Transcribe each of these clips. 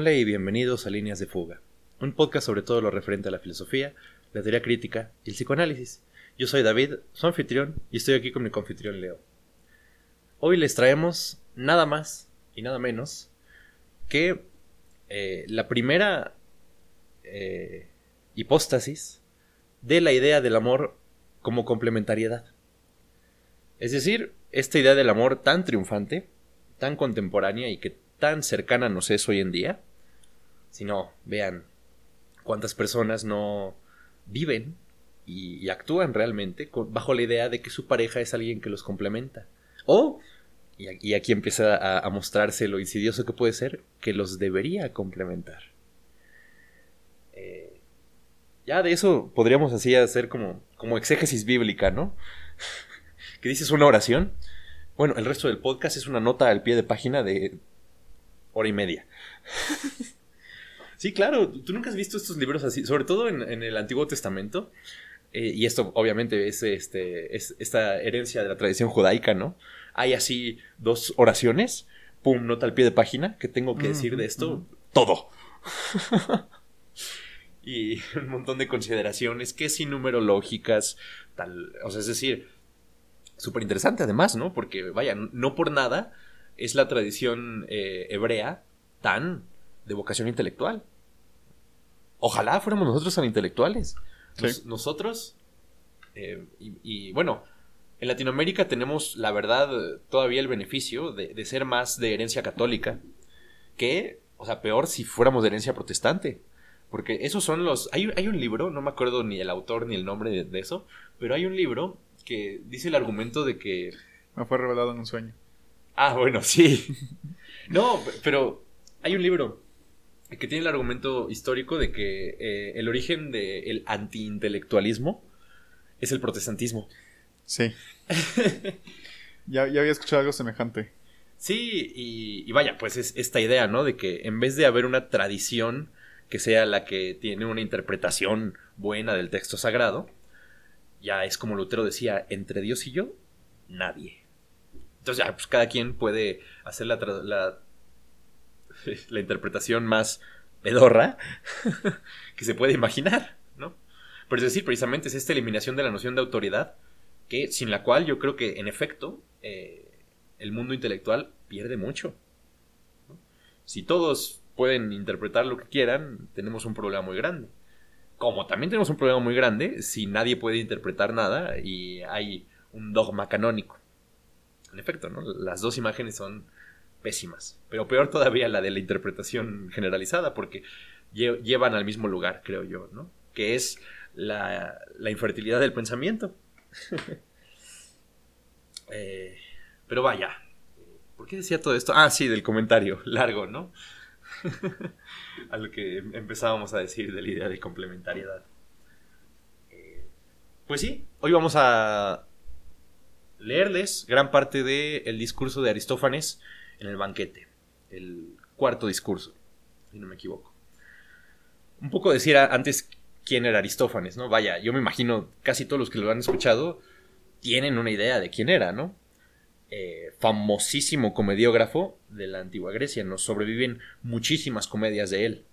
Hola y bienvenidos a Líneas de Fuga, un podcast sobre todo lo referente a la filosofía, la teoría crítica y el psicoanálisis. Yo soy David, su anfitrión, y estoy aquí con mi coanfitrión Leo. Hoy les traemos nada más y nada menos que la primera hipóstasis de la idea del amor como complementariedad. Es decir, esta idea del amor tan triunfante, tan contemporánea y que tan cercana nos es hoy en día. Si no, vean cuántas personas no viven y actúan realmente bajo la idea de que su pareja es alguien que los complementa. Y aquí empieza a mostrarse lo insidioso que puede ser, que los debería complementar. Ya de eso podríamos así hacer como exégesis bíblica, ¿no? Que dices una oración. Bueno, el resto del podcast es una nota al pie de página de hora y media. Sí, claro, tú nunca has visto estos libros así, sobre todo en el Antiguo Testamento. Y esto obviamente es esta herencia de la tradición judaica, ¿no? Hay así dos oraciones, pum, nota al pie de página, que tengo que decir de esto, todo. Y un montón de consideraciones, que si numerológicas, tal, o sea, es decir, súper interesante además, ¿no? Porque, vaya, no por nada es la tradición hebrea tan de vocación intelectual. Ojalá fuéramos nosotros tan intelectuales. Sí. Nosotros, bueno, en Latinoamérica tenemos, la verdad, todavía el beneficio de ser más de herencia católica que, o sea, peor si fuéramos de herencia protestante. Porque esos son los... Hay un libro, no me acuerdo ni el autor ni el nombre de eso, pero hay un libro que dice el argumento de que... Me fue revelado en un sueño. Ah, bueno, sí. No, pero hay un libro que tiene el argumento histórico de que el origen del antiintelectualismo es el protestantismo. Sí. Ya había escuchado algo semejante. Sí, y vaya, pues es esta idea, ¿no? De que en vez de haber una tradición que sea la que tiene una interpretación buena del texto sagrado, ya es como Lutero decía, entre Dios y yo, nadie. Entonces ya, pues cada quien puede hacer la interpretación más pedorra que se puede imaginar, ¿no? Pero es decir, precisamente es esta eliminación de la noción de autoridad, que sin la cual yo creo que, en efecto, el mundo intelectual pierde mucho, ¿no? Si todos pueden interpretar lo que quieran, tenemos un problema muy grande. Como también tenemos un problema muy grande si nadie puede interpretar nada y hay un dogma canónico. En efecto, ¿no? Las dos imágenes son pésimas, pero peor todavía la de la interpretación generalizada, porque llevan al mismo lugar, creo yo, ¿no? Que es la infertilidad del pensamiento. Pero vaya, ¿por qué decía todo esto? Ah, sí, del comentario largo, ¿no? A lo que empezábamos a decir de la idea de complementariedad. Pues sí, hoy vamos a leerles gran parte del discurso de Aristófanes en El banquete, el cuarto discurso, si no me equivoco. Un poco decir antes quién era Aristófanes, ¿no? Vaya, yo me imagino casi todos los que lo han escuchado tienen una idea de quién era, ¿no? Famosísimo comediógrafo de la antigua Grecia. Nos sobreviven muchísimas comedias de él.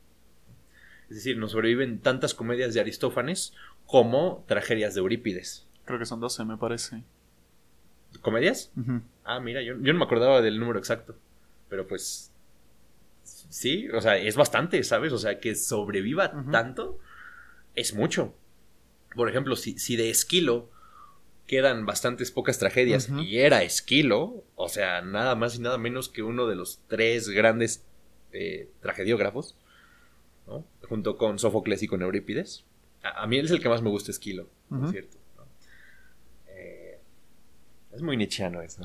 Es decir, nos sobreviven tantas comedias de Aristófanes como tragedias de Eurípides. Creo que son 12, me parece. ¿Comedias? Uh-huh. Ah, mira, yo no me acordaba del número exacto. Pero pues... sí, o sea, es bastante, ¿sabes? O sea, que sobreviva tanto es mucho. Por ejemplo, si de Esquilo quedan bastantes pocas tragedias, y era Esquilo, o sea, nada más y nada menos que uno de los tres grandes tragediógrafos, ¿no? Junto con Sófocles y con Eurípides. A mí él es el que más me gusta, Esquilo, por cierto, ¿no? Es muy nietzscheano eso.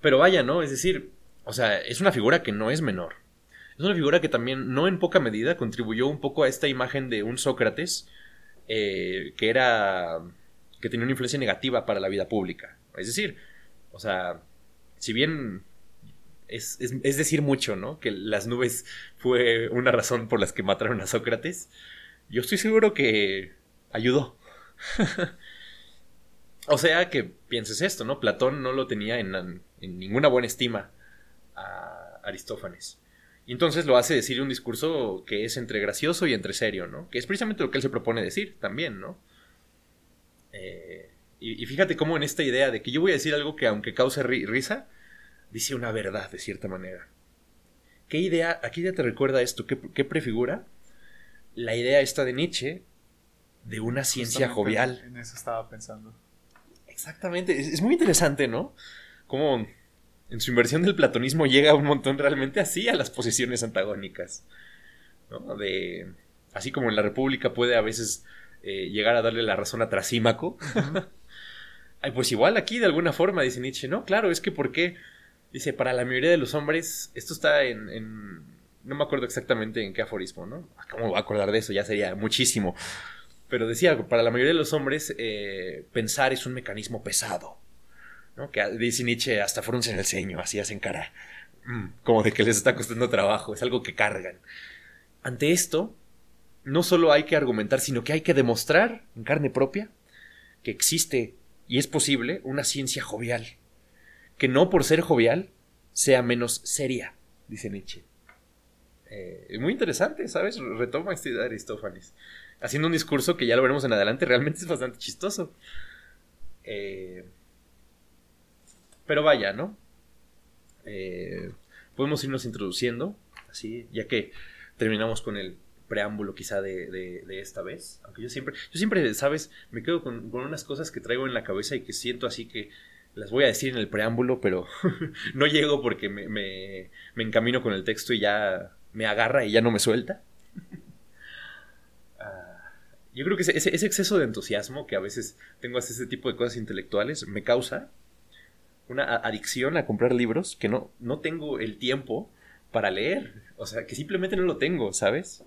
Pero vaya, ¿no? Es decir, o sea, es una figura que no es menor. Es una figura que también, no en poca medida, contribuyó un poco a esta imagen de un Sócrates que tenía una influencia negativa para la vida pública. Es decir, o sea, si bien es decir mucho, ¿no? Que las nubes fue una razón por las que mataron a Sócrates, yo estoy seguro que ayudó. O sea, que pienses esto, ¿no? Platón no lo tenía en ninguna buena estima a Aristófanes. Y entonces lo hace decir un discurso que es entre gracioso y entre serio, ¿no? Que es precisamente lo que él se propone decir también, ¿no? Y fíjate cómo en esta idea de que yo voy a decir algo que aunque cause risa, dice una verdad de cierta manera. ¿Qué idea, a qué idea te recuerda esto? ¿Qué prefigura? La idea esta de Nietzsche de una ciencia jovial. En eso estaba pensando. Exactamente, es muy interesante, ¿no? Como en su inversión del platonismo llega un montón realmente así a las posiciones antagónicas, ¿no? De, así como en la República puede a veces llegar a darle la razón a Trasímaco. Uh-huh. Ay, pues igual aquí de alguna forma, dice Nietzsche, no, claro, es que porque, dice, para la mayoría de los hombres, esto está en no me acuerdo exactamente en qué aforismo, ¿no? ¿Cómo me voy a acordar de eso? Ya sería muchísimo. Pero decía, para la mayoría de los hombres, pensar es un mecanismo pesado, ¿no? Que dice Nietzsche, hasta fruncen el ceño, así hacen cara. Como de que les está costando trabajo, es algo que cargan. Ante esto, no solo hay que argumentar, sino que hay que demostrar en carne propia que existe, y es posible, una ciencia jovial. Que no por ser jovial sea menos seria, dice Nietzsche. Muy interesante, ¿sabes? Retoma esta idea de Aristófanes. Haciendo un discurso que ya lo veremos en adelante, realmente es bastante chistoso. Pero vaya, ¿no? Podemos irnos introduciendo, así, ya que terminamos con el preámbulo quizá de esta vez. Aunque yo siempre, ¿sabes? Me quedo con unas cosas que traigo en la cabeza y que siento así que las voy a decir en el preámbulo, pero no llego porque me encamino con el texto y ya me agarra y ya no me suelta. Yo creo que ese exceso de entusiasmo que a veces tengo hacia este tipo de cosas intelectuales me causa una adicción a comprar libros que no tengo el tiempo para leer. O sea, que simplemente no lo tengo, ¿sabes?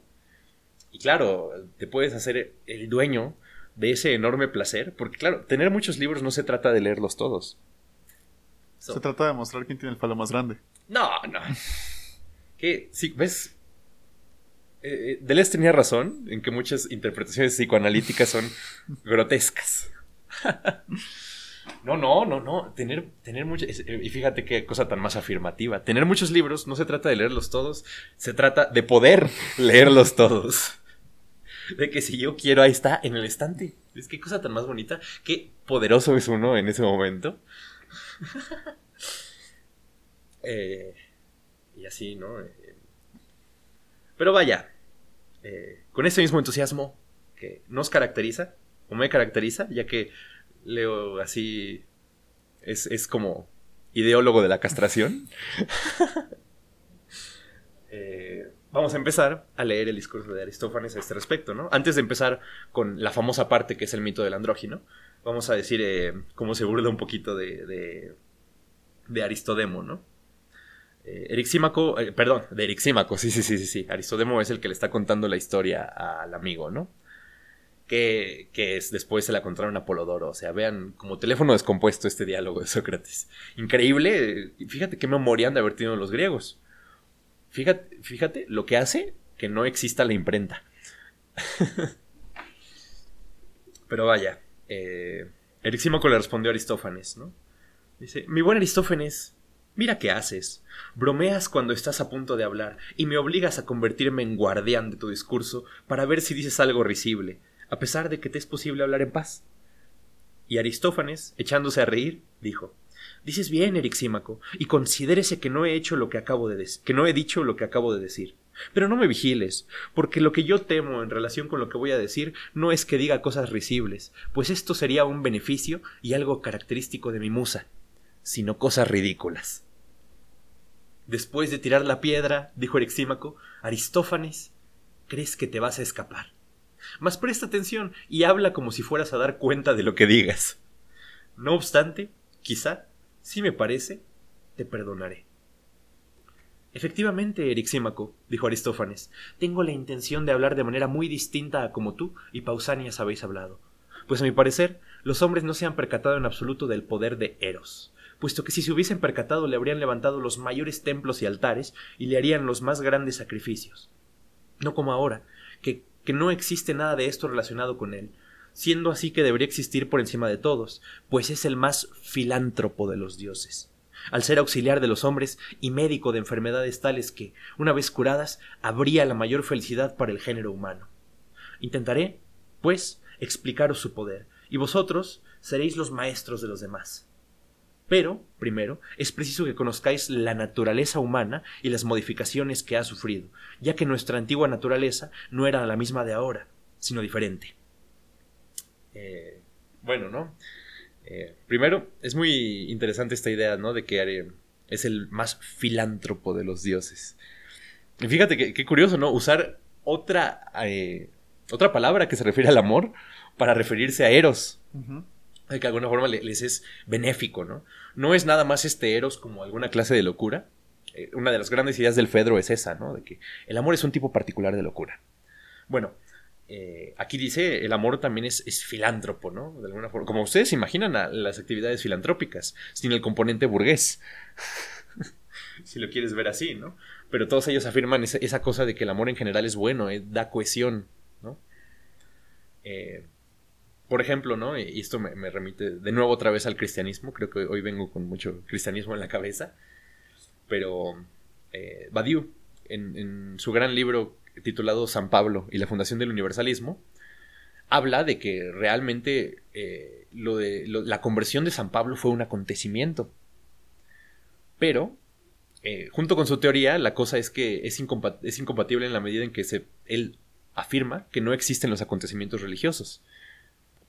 Y claro, te puedes hacer el dueño de ese enorme placer, porque claro, tener muchos libros no se trata de leerlos todos. Se trata de mostrar quién tiene el palo más grande. No. Que, sí, ¿ves? Deleuze tenía razón en que muchas interpretaciones psicoanalíticas son grotescas. No. Tener muchas. Y fíjate qué cosa tan más afirmativa. Tener muchos libros no se trata de leerlos todos, se trata de poder leerlos todos. De que si yo quiero, ahí está, en el estante. Es que cosa tan más bonita. Qué poderoso es uno en ese momento. Y así, ¿no? Pero vaya. Con ese mismo entusiasmo que nos caracteriza, o me caracteriza, ya que Leo así es como ideólogo de la castración. Vamos a empezar a leer el discurso de Aristófanes a este respecto, ¿no? Antes de empezar con la famosa parte que es el mito del andrógino, vamos a decir cómo se burla un poquito de Aristodemo, ¿no? De Erixímaco, sí. Aristodemo es el que le está contando la historia al amigo, ¿no? Que después se la contaron a Apolodoro. O sea, vean como teléfono descompuesto este diálogo de Sócrates. Increíble, fíjate qué memoria han de haber tenido los griegos. Fíjate lo que hace que no exista la imprenta. Pero vaya, Erixímaco le respondió a Aristófanes, ¿no? Dice, mi buen Aristófanes, mira qué haces, bromeas cuando estás a punto de hablar y me obligas a convertirme en guardián de tu discurso para ver si dices algo risible, a pesar de que te es posible hablar en paz. Y Aristófanes, echándose a reír, dijo, dices bien, Erixímaco, y considérese que no he dicho lo que acabo de decir. Pero no me vigiles, porque lo que yo temo en relación con lo que voy a decir no es que diga cosas risibles, pues esto sería un beneficio y algo característico de mi musa, sino cosas ridículas. Después de tirar la piedra, dijo Erixímaco, Aristófanes, crees que te vas a escapar. Mas presta atención y habla como si fueras a dar cuenta de lo que digas. No obstante, quizá, si me parece, te perdonaré. Efectivamente, Erixímaco, dijo Aristófanes, tengo la intención de hablar de manera muy distinta a como tú y Pausanias habéis hablado. Pues a mi parecer, los hombres no se han percatado en absoluto del poder de Eros, puesto que si se hubiesen percatado le habrían levantado los mayores templos y altares y le harían los más grandes sacrificios. No como ahora, que no existe nada de esto relacionado con él, siendo así que debería existir por encima de todos, pues es el más filántropo de los dioses. al ser auxiliar de los hombres y médico de enfermedades tales que, una vez curadas, habría la mayor felicidad para el género humano. Intentaré, pues, explicaros su poder, y vosotros seréis los maestros de los demás. Pero, primero, es preciso que conozcáis la naturaleza humana y las modificaciones que ha sufrido, ya que nuestra antigua naturaleza no era la misma de ahora, sino diferente. Bueno, ¿no? Primero, es muy interesante esta idea, ¿no? De que es el más filántropo de los dioses. Y fíjate qué curioso, ¿no? Usar otra palabra que se refiere al amor para referirse a Eros. Uh-huh. Que de alguna forma les es benéfico, ¿no? No es nada más este Eros como alguna clase de locura. Una de las grandes ideas del Fedro es esa, ¿no? De que el amor es un tipo particular de locura. Bueno, aquí dice, el amor también es filántropo, ¿no? De alguna forma, como ustedes imaginan a las actividades filantrópicas, sin el componente burgués. Si lo quieres ver así, ¿no? Pero todos ellos afirman esa cosa de que el amor en general es bueno, da cohesión, ¿no? Por ejemplo, ¿no? Y esto me remite de nuevo otra vez al cristianismo. Creo que hoy vengo con mucho cristianismo en la cabeza. Pero Badiou, en su gran libro titulado San Pablo y la fundación del universalismo, habla de que realmente la conversión de San Pablo fue un acontecimiento. Pero, junto con su teoría, la cosa es que es incompatible en la medida en que él afirma que no existen los acontecimientos religiosos.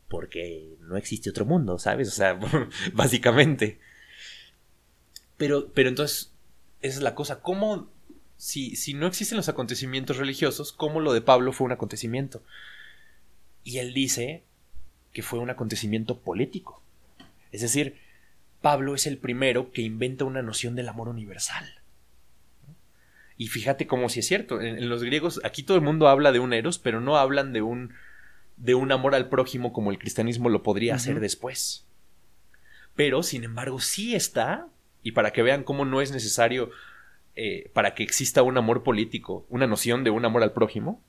Porque no existe otro mundo, ¿sabes? O sea, básicamente. Pero entonces, esa es la cosa. ¿Cómo, si no existen los acontecimientos religiosos, cómo lo de Pablo fue un acontecimiento? Y él dice que fue un acontecimiento político. Es decir, Pablo es el primero que inventa una noción del amor universal. Y fíjate cómo sí es cierto. En los griegos, aquí todo el mundo habla de un Eros, pero no hablan de un amor al prójimo como el cristianismo lo podría hacer después. Pero, sin embargo, sí está, y para que vean cómo no es necesario para que exista un amor político, una noción de un amor al prójimo,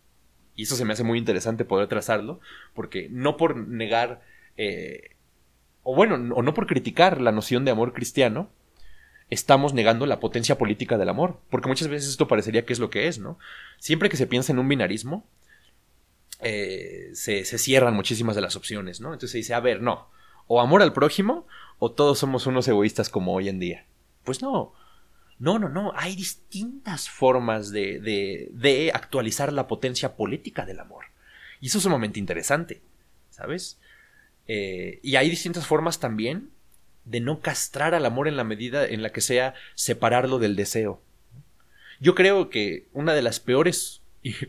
y eso se me hace muy interesante poder trazarlo, porque no por negar, o no por criticar la noción de amor cristiano, estamos negando la potencia política del amor, porque muchas veces esto parecería que es lo que es, ¿no? Siempre que se piensa en un binarismo, se cierran muchísimas de las opciones, ¿no? Entonces se dice, a ver, no, o amor al prójimo o todos somos unos egoístas como hoy en día. Pues no, hay distintas formas de actualizar la potencia política del amor. Y eso es sumamente interesante, ¿sabes? Y hay distintas formas también de no castrar al amor en la medida en la que sea separarlo del deseo. Yo creo que una de las peores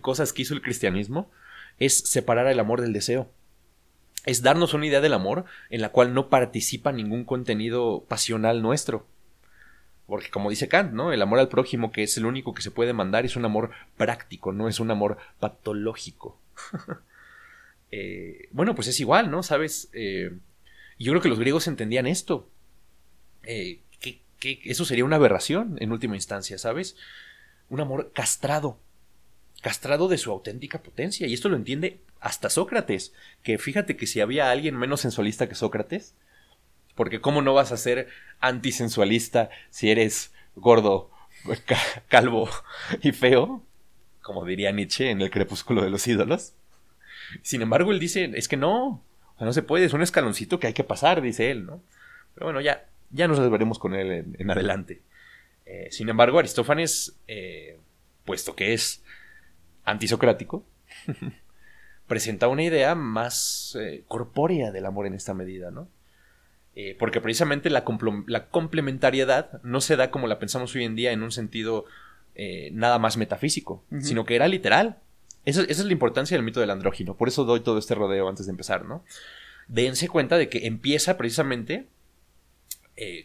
cosas que hizo el cristianismo es separar el amor del deseo. Es darnos una idea del amor en la cual no participa ningún contenido pasional nuestro. Porque como dice Kant, ¿no? El amor al prójimo, que es el único que se puede mandar, es un amor práctico, no es un amor patológico. Bueno, pues es igual, ¿no? ¿Sabes? Yo creo que los griegos entendían esto. Que eso sería una aberración en última instancia, ¿sabes? Un amor castrado de su auténtica potencia, y esto lo entiende hasta Sócrates, que fíjate que si había alguien menos sensualista que Sócrates, porque cómo no vas a ser antisensualista si eres gordo, calvo y feo, como diría Nietzsche en El crepúsculo de los ídolos. Sin embargo, él dice, es que no se puede, es un escaloncito que hay que pasar, dice él, ¿no? Pero bueno, ya nos veremos con él en adelante. Sin embargo, Aristófanes, puesto que es antisocrático, presenta una idea más corpórea del amor en esta medida, ¿no? Porque precisamente la complementariedad no se da como la pensamos hoy en día en un sentido nada más metafísico, sino que era literal. Esa es la importancia del mito del andrógino, por eso doy todo este rodeo antes de empezar, ¿no? Dense cuenta de que empieza precisamente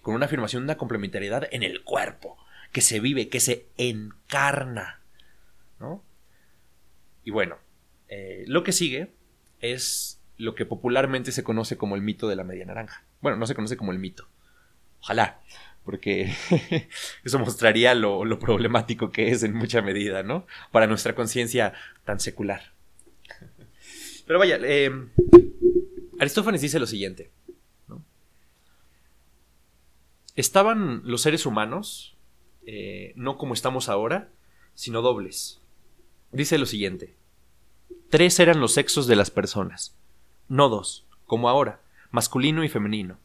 con una afirmación de una complementariedad en el cuerpo, que se vive, que se encarna, ¿no? Y bueno, lo que sigue es lo que popularmente se conoce como el mito de la media naranja. Bueno, no se conoce como el mito. Ojalá, porque eso mostraría lo problemático que es en mucha medida, ¿no? Para nuestra conciencia tan secular. Pero vaya, Aristófanes dice lo siguiente, ¿no? estaban los seres humanos, no como estamos ahora, sino dobles. Dice lo siguiente: 3 eran los sexos de las personas, no 2, como ahora, masculino y femenino,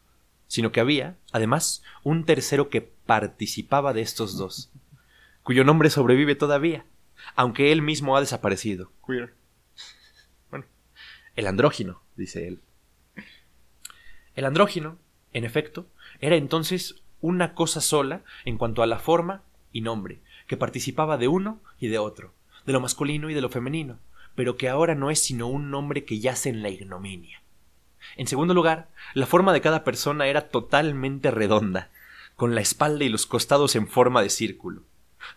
sino que había, además, un tercero que participaba de estos 2, cuyo nombre sobrevive todavía, aunque él mismo ha desaparecido. Queer. Bueno, el andrógino, dice él. El andrógino, en efecto, era entonces una cosa sola en cuanto a la forma y nombre, que participaba de uno y de otro, de lo masculino y de lo femenino, pero que ahora no es sino un nombre que yace en la ignominia. En segundo lugar, la forma de cada persona era totalmente redonda, con la espalda y los costados en forma de círculo.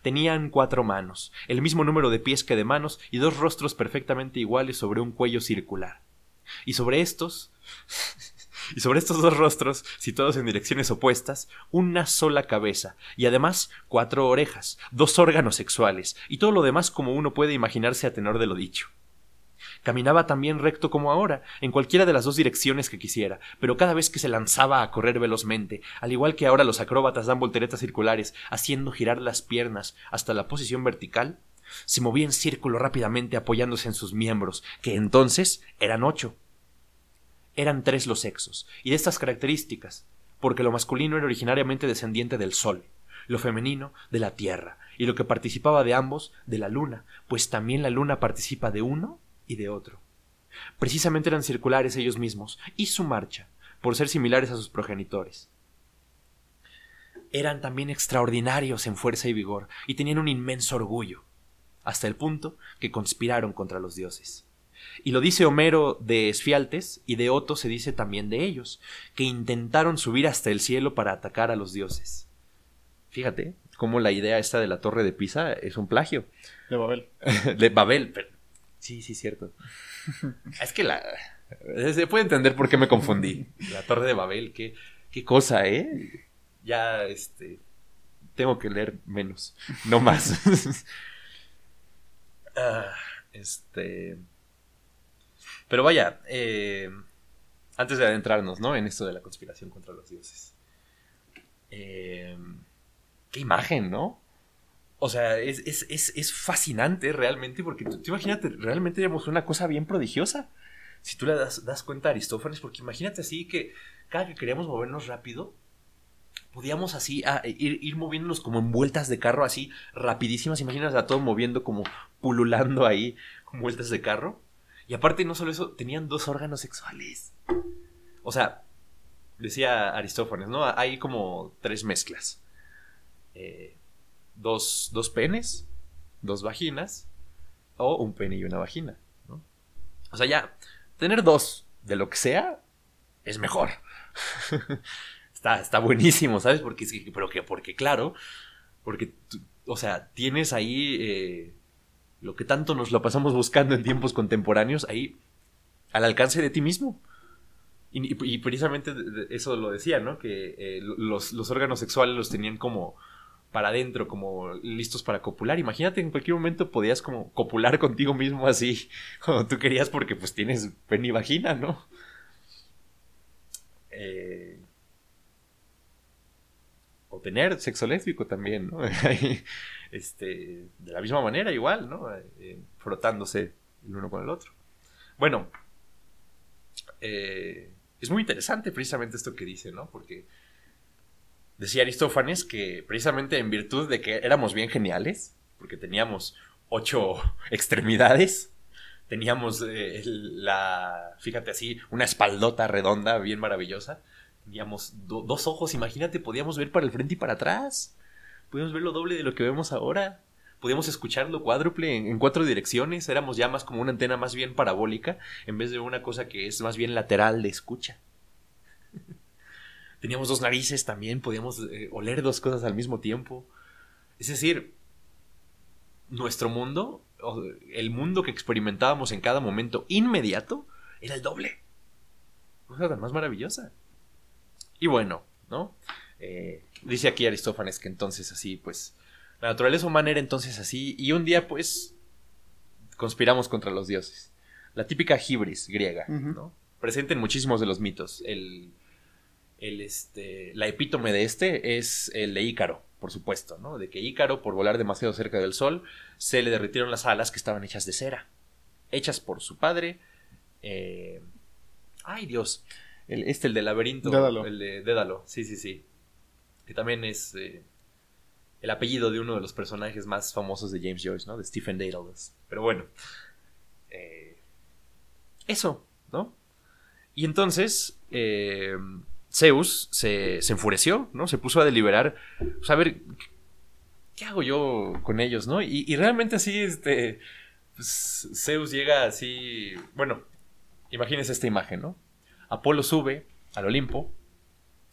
Tenían 4 manos, el mismo número de pies que de manos y 2 rostros perfectamente iguales sobre un cuello circular. Y sobre estos 2 rostros, situados en direcciones opuestas, una sola cabeza, y además 4 orejas, 2 órganos sexuales, y todo lo demás como uno puede imaginarse a tenor de lo dicho. Caminaba también recto como ahora, en cualquiera de las 2 direcciones que quisiera, pero cada vez que se lanzaba a correr velozmente, al igual que ahora los acróbatas dan volteretas circulares, haciendo girar las piernas hasta la posición vertical, se movía en círculo rápidamente apoyándose en sus miembros, que entonces eran 8. Eran 3 los sexos, y de estas características, porque lo masculino era originariamente descendiente del sol, lo femenino de la tierra, y lo que participaba de ambos de la luna, pues también la luna participa de uno y de otro. Precisamente eran circulares ellos mismos, y su marcha, por ser similares a sus progenitores. Eran también extraordinarios en fuerza y vigor, y tenían un inmenso orgullo, hasta el punto que conspiraron contra los dioses. Y lo dice Homero de Esfialtes, y de Oto se dice también de ellos, que intentaron subir hasta el cielo para atacar a los dioses. Fíjate cómo la idea esta de la torre de Pisa es un plagio. De Babel. De Babel, pero... Sí, cierto. Es que se puede entender por qué me confundí. La torre de Babel, qué cosa, ¿eh? Ya, tengo que leer menos, no más. Pero vaya, antes de adentrarnos, ¿no?, en esto de la conspiración contra los dioses. Qué imagen, ¿no? O sea, es fascinante realmente, porque tú imagínate, realmente digamos, una cosa bien prodigiosa. Si tú le das cuenta a Aristófanes, porque imagínate así que cada que queríamos movernos rápido, podíamos así ir moviéndonos como en vueltas de carro, así rapidísimas. Imagínate a todo moviendo como pululando ahí con vueltas de carro. Y aparte, no solo eso, tenían 2 órganos sexuales. O sea, decía Aristófanes, ¿no? Hay como 3 mezclas. 2 penes, 2 vaginas, o un pene y una vagina, ¿no? O sea, ya, tener 2 de lo que sea es mejor. Está buenísimo, ¿sabes? Porque claro, porque, o sea, tienes ahí... lo que tanto nos lo pasamos buscando en tiempos contemporáneos, ahí, al alcance de ti mismo. Y precisamente eso lo decía, ¿no? Que los órganos sexuales los tenían como para adentro, como listos para copular. Imagínate, en cualquier momento podías como copular contigo mismo así, como tú querías, porque pues tienes pene y vagina, ¿no? O tener sexo lésbico también, ¿no? De la misma manera, igual, ¿no? Frotándose el uno con el otro. Bueno, es muy interesante precisamente esto que dice, ¿no? Porque decía Aristófanes que precisamente en virtud de que éramos bien geniales, porque teníamos 8 extremidades, teníamos fíjate así, una espaldota redonda bien maravillosa, teníamos 2 ojos, imagínate, podíamos ver para el frente y para atrás. Podíamos ver lo doble de lo que vemos ahora. Podíamos escucharlo cuádruple en 4 direcciones. Éramos ya más como una antena más bien parabólica, en vez de una cosa que es más bien lateral de escucha. Teníamos 2 narices también. Podíamos oler 2 cosas al mismo tiempo. Es decir, nuestro mundo, el mundo que experimentábamos en cada momento inmediato, era el doble. Cosa tan más maravillosa. Y bueno, ¿no? Dice aquí Aristófanes que entonces así, pues, la naturaleza humana era entonces así, y un día, pues, conspiramos contra los dioses. La típica hibris griega, ¿no? Presente en muchísimos de los mitos. la epítome de es el de Ícaro, por supuesto, ¿no? De que Ícaro, por volar demasiado cerca del sol, se le derritieron las alas que estaban hechas de cera, hechas por su padre. ¡Ay, Dios! El del laberinto. Dédalo. El de Dédalo, sí. Que también es el apellido de uno de los personajes más famosos de James Joyce, ¿no? De Stephen Dedalus. Pero bueno. Eso, ¿no? Y entonces... Zeus se enfureció, ¿no? Se puso a deliberar, pues, a ver, ¿qué hago yo con ellos, no? Y realmente así, pues, Zeus llega así, bueno, imagínense esta imagen, ¿no? Apolo sube al Olimpo,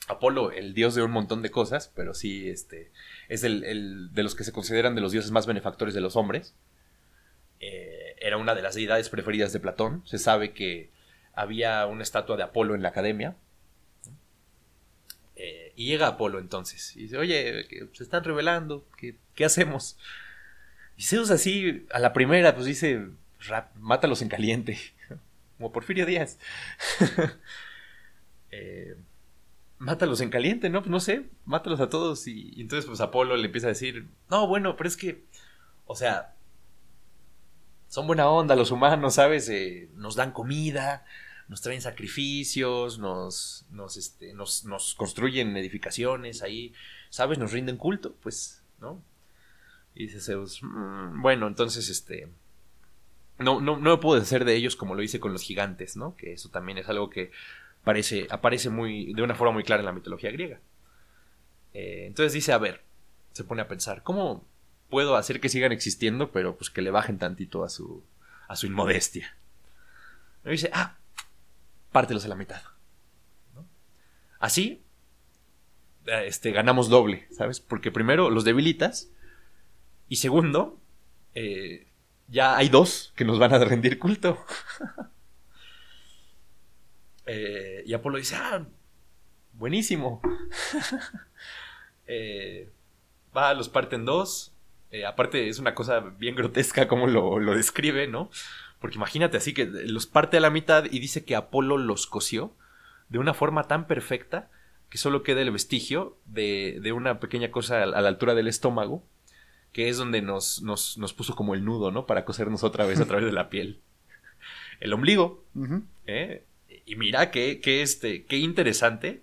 Apolo, el dios de un montón de cosas, pero sí, es el de los que se consideran de los dioses más benefactores de los hombres, era una de las deidades preferidas de Platón, se sabe que había una estatua de Apolo en la Academia. Y llega Apolo entonces y dice, oye, que se están rebelando, ¿qué hacemos? Y Zeus así, a la primera, pues dice, mátalos en caliente, como Porfirio Díaz. Mátalos en caliente, ¿no? Pues no sé, mátalos a todos. Y entonces pues Apolo le empieza a decir, no, bueno, pero es que, o sea, son buena onda los humanos, ¿sabes? Nos dan comida... Nos traen sacrificios, nos construyen edificaciones ahí, ¿sabes? Nos rinden culto, pues, ¿no? Y dice Zeus, bueno, entonces, no me puedo deshacer de ellos como lo hice con los gigantes, ¿no? Que eso también es algo que aparece de una forma muy clara en la mitología griega. Entonces dice, a ver, se pone a pensar, ¿cómo puedo hacer que sigan existiendo, pero pues que le bajen tantito a su inmodestia? Y dice, pártelos a la mitad, ¿no? Así ganamos doble, ¿sabes? Porque primero los debilitas y segundo ya hay dos que nos van a rendir culto. Y Apolo dice, buenísimo. Los parte en dos. Aparte es una cosa bien grotesca como lo describe, ¿no? Porque imagínate así que los parte a la mitad y dice que Apolo los cosió de una forma tan perfecta que solo queda el vestigio de una pequeña cosa a la altura del estómago, que es donde nos puso como el nudo, ¿no? Para cosernos otra vez a través de la piel. El ombligo. Uh-huh. Y mira qué interesante.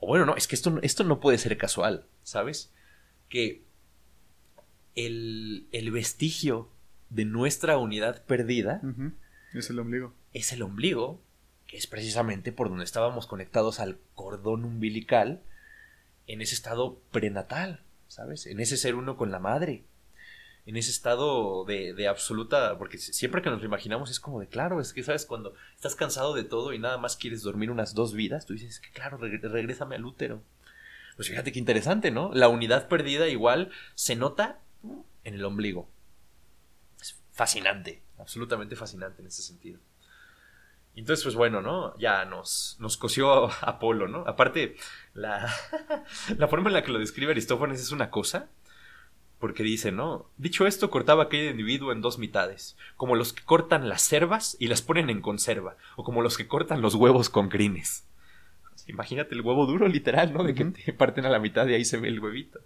O bueno, no, es que esto no puede ser casual, ¿sabes? Que el vestigio de nuestra unidad perdida... Uh-huh. Es el ombligo. Es el ombligo, que es precisamente por donde estábamos conectados al cordón umbilical en ese estado prenatal, ¿sabes? En ese ser uno con la madre. En ese estado de absoluta... Porque siempre que nos lo imaginamos es como de claro, es que, ¿sabes? Cuando estás cansado de todo y nada más quieres dormir unas 2 vidas, tú dices, que claro, regrésame al útero. Pues fíjate qué interesante, ¿no? La unidad perdida igual se nota en el ombligo. Fascinante, absolutamente fascinante en ese sentido. Entonces, pues bueno, ¿no? Ya nos cosió a Apolo, ¿no? Aparte, la forma en la que lo describe Aristófanes es una cosa, porque dice, ¿no? Dicho esto, cortaba a aquel individuo en 2 mitades, como los que cortan las cervas y las ponen en conserva, o como los que cortan los huevos con crines. Imagínate el huevo duro, literal, ¿no? De que te parten a la mitad y ahí se ve el huevito.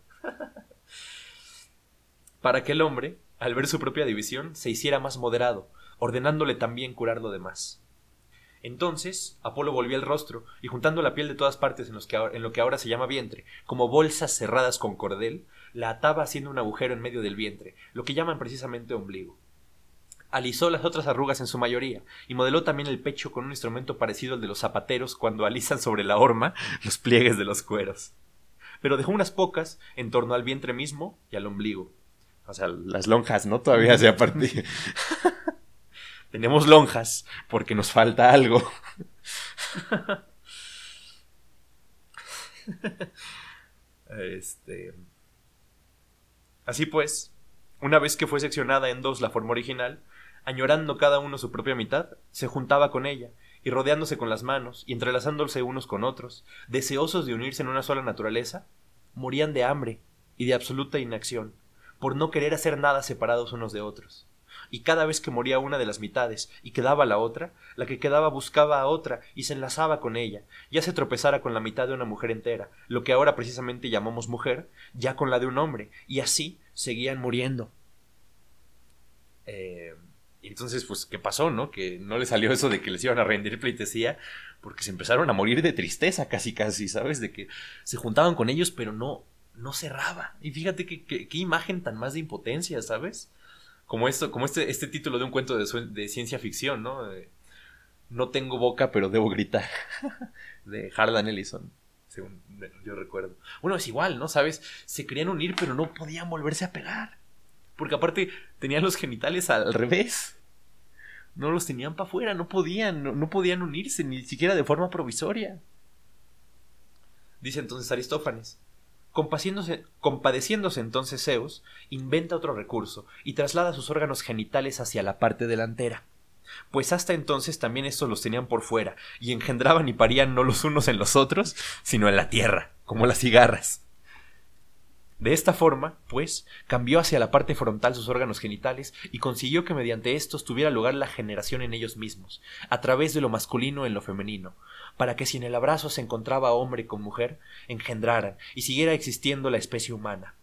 Para que el hombre... al ver su propia división, se hiciera más moderado, ordenándole también curar lo demás. Entonces, Apolo volvió el rostro, y juntando la piel de todas partes en lo que ahora se llama vientre, como bolsas cerradas con cordel, la ataba haciendo un agujero en medio del vientre, lo que llaman precisamente ombligo. Alisó las otras arrugas en su mayoría, y modeló también el pecho con un instrumento parecido al de los zapateros cuando alisan sobre la horma los pliegues de los cueros. Pero dejó unas pocas en torno al vientre mismo y al ombligo. O sea, las lonjas, ¿no? Todavía se apartían. Tenemos lonjas porque nos falta algo. Así pues, una vez que fue seccionada en 2 la forma original, añorando cada uno su propia mitad, se juntaba con ella, y rodeándose con las manos, y entrelazándose unos con otros, deseosos de unirse en una sola naturaleza, morían de hambre y de absoluta inacción, por no querer hacer nada separados unos de otros. y cada vez que moría una de las mitades y quedaba la otra, la que quedaba buscaba a otra y se enlazaba con ella, ya se tropezara con la mitad de una mujer entera, lo que ahora precisamente llamamos mujer, ya con la de un hombre, y así seguían muriendo. Entonces, pues, ¿qué pasó, no? Que no les salió eso de que les iban a rendir pleitesía, porque se empezaron a morir de tristeza casi casi, ¿sabes? De que se juntaban con ellos, pero no cerraba. Y fíjate qué imagen tan más de impotencia, ¿sabes? Como esto, como este título de un cuento de ciencia ficción, ¿no? De, no tengo boca, pero debo gritar. De Harlan Ellison, según yo recuerdo. Bueno, es igual, ¿no? ¿Sabes? Se querían unir, pero no podían volverse a pegar. Porque aparte tenían los genitales al revés. No los tenían para afuera, no podían unirse, ni siquiera de forma provisoria. Dice entonces Aristófanes. Compadeciéndose entonces Zeus, inventa otro recurso y traslada sus órganos genitales hacia la parte delantera. Pues hasta entonces también estos los tenían por fuera y engendraban y parían no los unos en los otros, sino en la tierra, como las cigarras. De esta forma, pues, cambió hacia la parte frontal sus órganos genitales y consiguió que mediante estos tuviera lugar la generación en ellos mismos, a través de lo masculino en lo femenino, para que si en el abrazo se encontraba hombre con mujer, engendraran y siguiera existiendo la especie humana.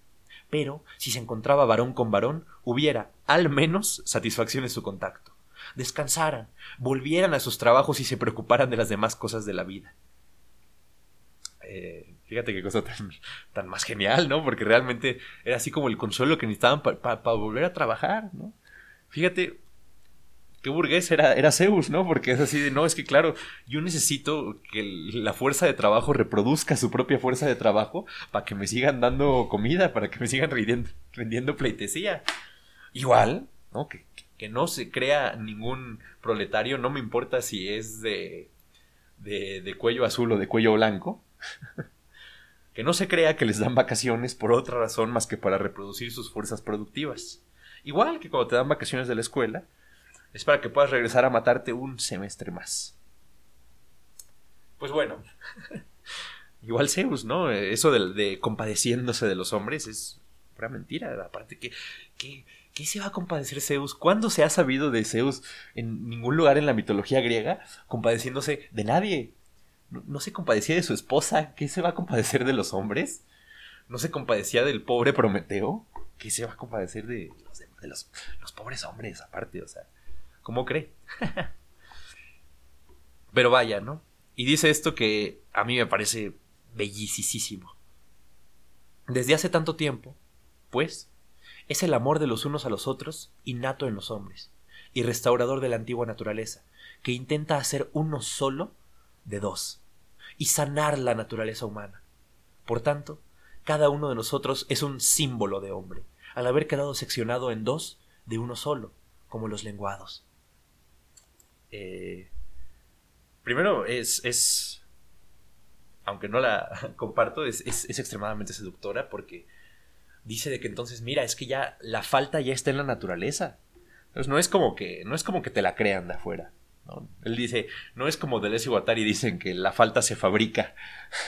Pero, si se encontraba varón con varón, hubiera, al menos, satisfacción en su contacto. Descansaran, volvieran a sus trabajos y se preocuparan de las demás cosas de la vida. Fíjate qué cosa tan más genial, ¿no? Porque realmente era así como el consuelo que necesitaban para volver a trabajar, ¿no? Fíjate, qué burgués era Zeus, ¿no? Porque es así de, no, es que claro, yo necesito que la fuerza de trabajo reproduzca su propia fuerza de trabajo para que me sigan dando comida, para que me sigan rindiendo pleitesía. Igual, ¿no? Que no se crea ningún proletario, no me importa si es de cuello azul o de cuello blanco. Que no se crea que les dan vacaciones por otra razón más que para reproducir sus fuerzas productivas. Igual que cuando te dan vacaciones de la escuela, es para que puedas regresar a matarte un semestre más. Pues bueno, igual Zeus, ¿no? Eso de compadeciéndose de los hombres es pura mentira. Aparte, ¿qué se va a compadecer Zeus? ¿Cuándo se ha sabido de Zeus en ningún lugar en la mitología griega compadeciéndose de nadie? No se compadecía de su esposa. ¿Qué se va a compadecer de los hombres? ¿No se compadecía del pobre Prometeo? ¿Qué se va a compadecer de los pobres hombres aparte? O sea, ¿cómo cree? Pero vaya, ¿no? Y dice esto que a mí me parece bellicísimo. Desde hace tanto tiempo, pues, es el amor de los unos a los otros innato en los hombres y restaurador de la antigua naturaleza, que intenta hacer uno solo de dos, y sanar la naturaleza humana. Por tanto, cada uno de nosotros es un símbolo de hombre, al haber quedado seccionado en dos de uno solo, como los lenguados. Primero, aunque no la comparto, es extremadamente seductora, porque dice de que entonces, mira, es que ya la falta ya está en la naturaleza. Entonces no es como que te la crean de afuera, ¿no? Él dice, no es como Deleuze y Guattari dicen que la falta se fabrica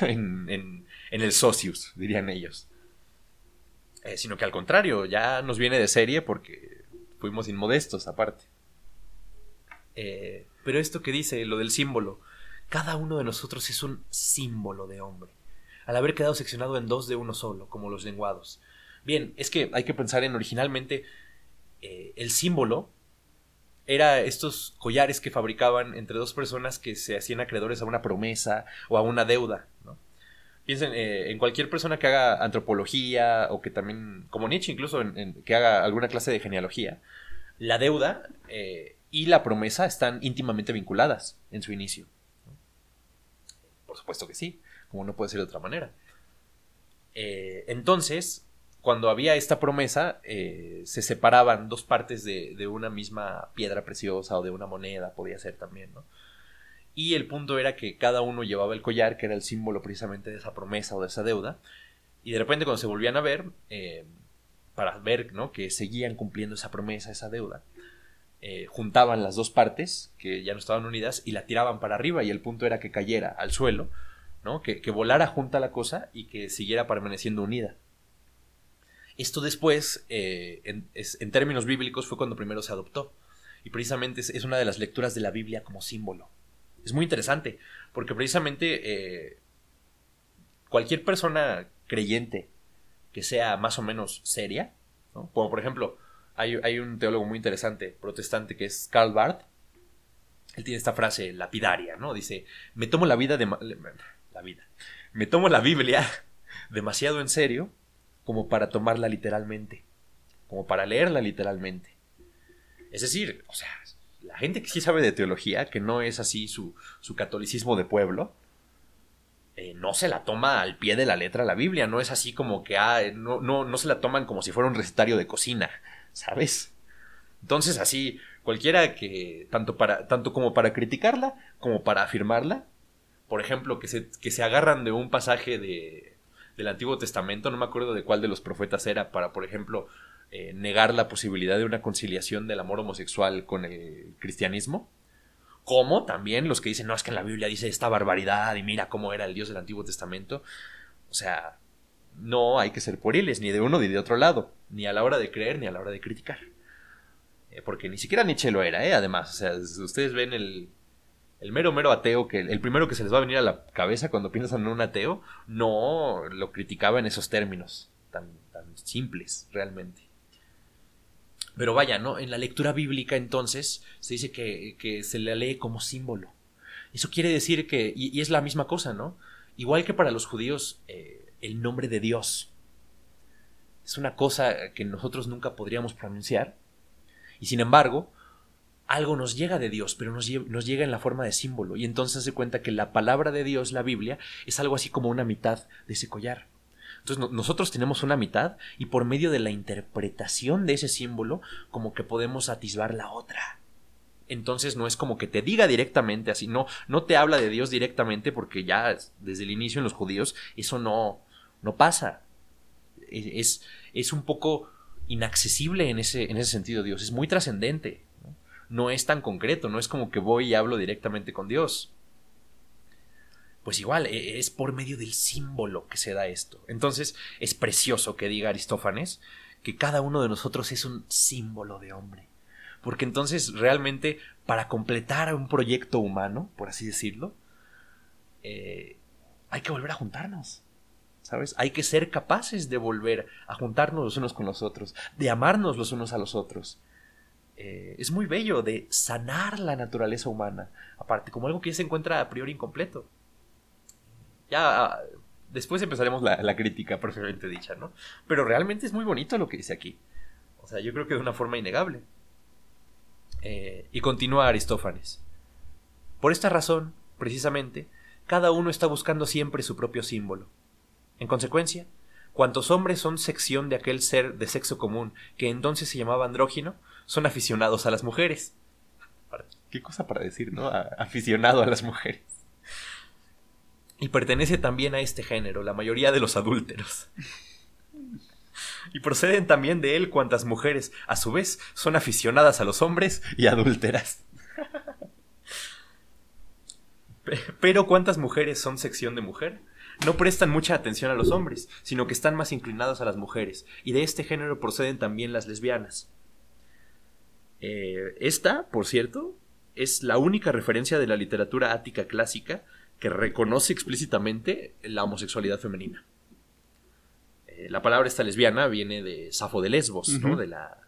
en el socius, dirían ellos, sino que al contrario, ya nos viene de serie porque fuimos inmodestos aparte. Pero esto que dice, lo del símbolo, cada uno de nosotros es un símbolo de hombre, al haber quedado seccionado en dos de uno solo, como los lenguados. Bien, es que hay que pensar en originalmente el símbolo era estos collares que fabricaban entre dos personas que se hacían acreedores a una promesa o a una deuda, ¿no? Piensen en cualquier persona que haga antropología o que también, como Nietzsche incluso, que haga alguna clase de genealogía. La deuda y la promesa están íntimamente vinculadas en su inicio, ¿no? Por supuesto que sí, como no puede ser de otra manera. Entonces, cuando había esta promesa, se separaban dos partes de una misma piedra preciosa o de una moneda, podía ser también, ¿no? Y el punto era que cada uno llevaba el collar, que era el símbolo precisamente de esa promesa o de esa deuda, y de repente cuando se volvían a ver, para ver, ¿no?, que seguían cumpliendo esa promesa, esa deuda, juntaban las dos partes, que ya no estaban unidas, y la tiraban para arriba, y el punto era que cayera al suelo, ¿no?, que volara junta la cosa y que siguiera permaneciendo unida. Esto después, en términos bíblicos, fue cuando primero se adoptó. Y precisamente es una de las lecturas de la Biblia como símbolo. Es muy interesante, porque precisamente cualquier persona creyente que sea más o menos seria, ¿no? Como por ejemplo, hay un teólogo muy interesante, protestante, que es Karl Barth. Él tiene esta frase lapidaria, ¿no? Dice, me tomo la Biblia demasiado en serio como para tomarla literalmente, como para leerla literalmente. Es decir, o sea, la gente que sí sabe de teología, que no es así su catolicismo de pueblo, no se la toma al pie de la letra la Biblia. No es así como que no se la toman como si fuera un recetario de cocina, ¿sabes? Entonces así, cualquiera que, tanto como para criticarla, como para afirmarla, por ejemplo, que se agarran de un pasaje del Antiguo Testamento, no me acuerdo de cuál de los profetas era, para, por ejemplo, negar la posibilidad de una conciliación del amor homosexual con el cristianismo, como también los que dicen, no, es que en la Biblia dice esta barbaridad y mira cómo era el Dios del Antiguo Testamento. O sea, no hay que ser pueriles, ni de uno ni de otro lado, ni a la hora de creer ni a la hora de criticar. Porque ni siquiera Nietzsche lo era, además, o sea, ustedes ven el mero ateo, que el primero que se les va a venir a la cabeza cuando piensan en un ateo, no lo criticaba en esos términos tan simples realmente. Pero vaya, ¿no? En la lectura bíblica, entonces, se dice que se la lee como símbolo. Eso quiere decir que... Y es la misma cosa, ¿no? Igual que para los judíos, el nombre de Dios es una cosa que nosotros nunca podríamos pronunciar. Y sin embargo, algo nos llega de Dios, pero nos llega en la forma de símbolo. Y entonces se cuenta que la palabra de Dios, la Biblia, es algo así como una mitad de ese collar. Entonces nosotros tenemos una mitad y por medio de la interpretación de ese símbolo como que podemos atisbar la otra. Entonces no es como que te diga directamente así, no te habla de Dios directamente, porque ya desde el inicio en los judíos eso no pasa. Es un poco inaccesible en ese sentido Dios, es muy trascendente, ¿no? No es tan concreto, no es como que voy y hablo directamente con Dios. Pues igual, es por medio del símbolo que se da esto. Entonces, es precioso que diga Aristófanes que cada uno de nosotros es un símbolo de hombre. Porque entonces, realmente, para completar un proyecto humano, por así decirlo, hay que volver a juntarnos, ¿sabes? Hay que ser capaces de volver a juntarnos los unos con los otros, de amarnos los unos a los otros. Es muy bello de sanar la naturaleza humana, aparte, como algo que ya se encuentra a priori incompleto. Ya después empezaremos la crítica propiamente dicha, ¿no? Pero realmente es muy bonito lo que dice aquí. O sea, yo creo que de una forma innegable. Y continúa Aristófanes. Por esta razón, precisamente, cada uno está buscando siempre su propio símbolo. En consecuencia, cuantos hombres son sección de aquel ser de sexo común que entonces se llamaba andrógino, son aficionados a las mujeres. ¿Qué cosa para decir, no? Aficionado a las mujeres. Y pertenece también a este género la mayoría de los adúlteros. Y proceden también de él cuantas mujeres, a su vez, son aficionadas a los hombres y adúlteras. Pero cuantas mujeres son sección de mujer, no prestan mucha atención a los hombres, sino que están más inclinadas a las mujeres. Y de este género proceden también las lesbianas. Esta, por cierto, es la única referencia de la literatura ática clásica que reconoce explícitamente la homosexualidad femenina. La palabra esta lesbiana viene de Safo de Lesbos, ¿no? De la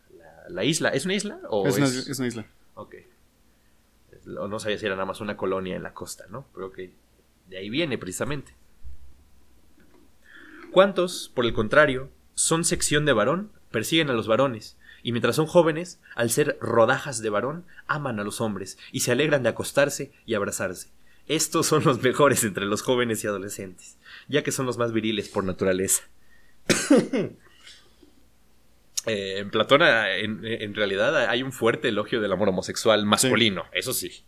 isla. ¿Es una isla? O es una isla. Ok. No sabía si era nada más una colonia en la costa, ¿no? Pero que de ahí viene precisamente. ¿Cuántos, por el contrario, son sección de varón? Persiguen a los varones. Y mientras son jóvenes, al ser rodajas de varón, aman a los hombres y se alegran de acostarse y abrazarse. Estos son los mejores entre los jóvenes y adolescentes, ya que son los más viriles por naturaleza. En Platón, en realidad, hay un fuerte elogio del amor homosexual masculino, sí. Eso sí.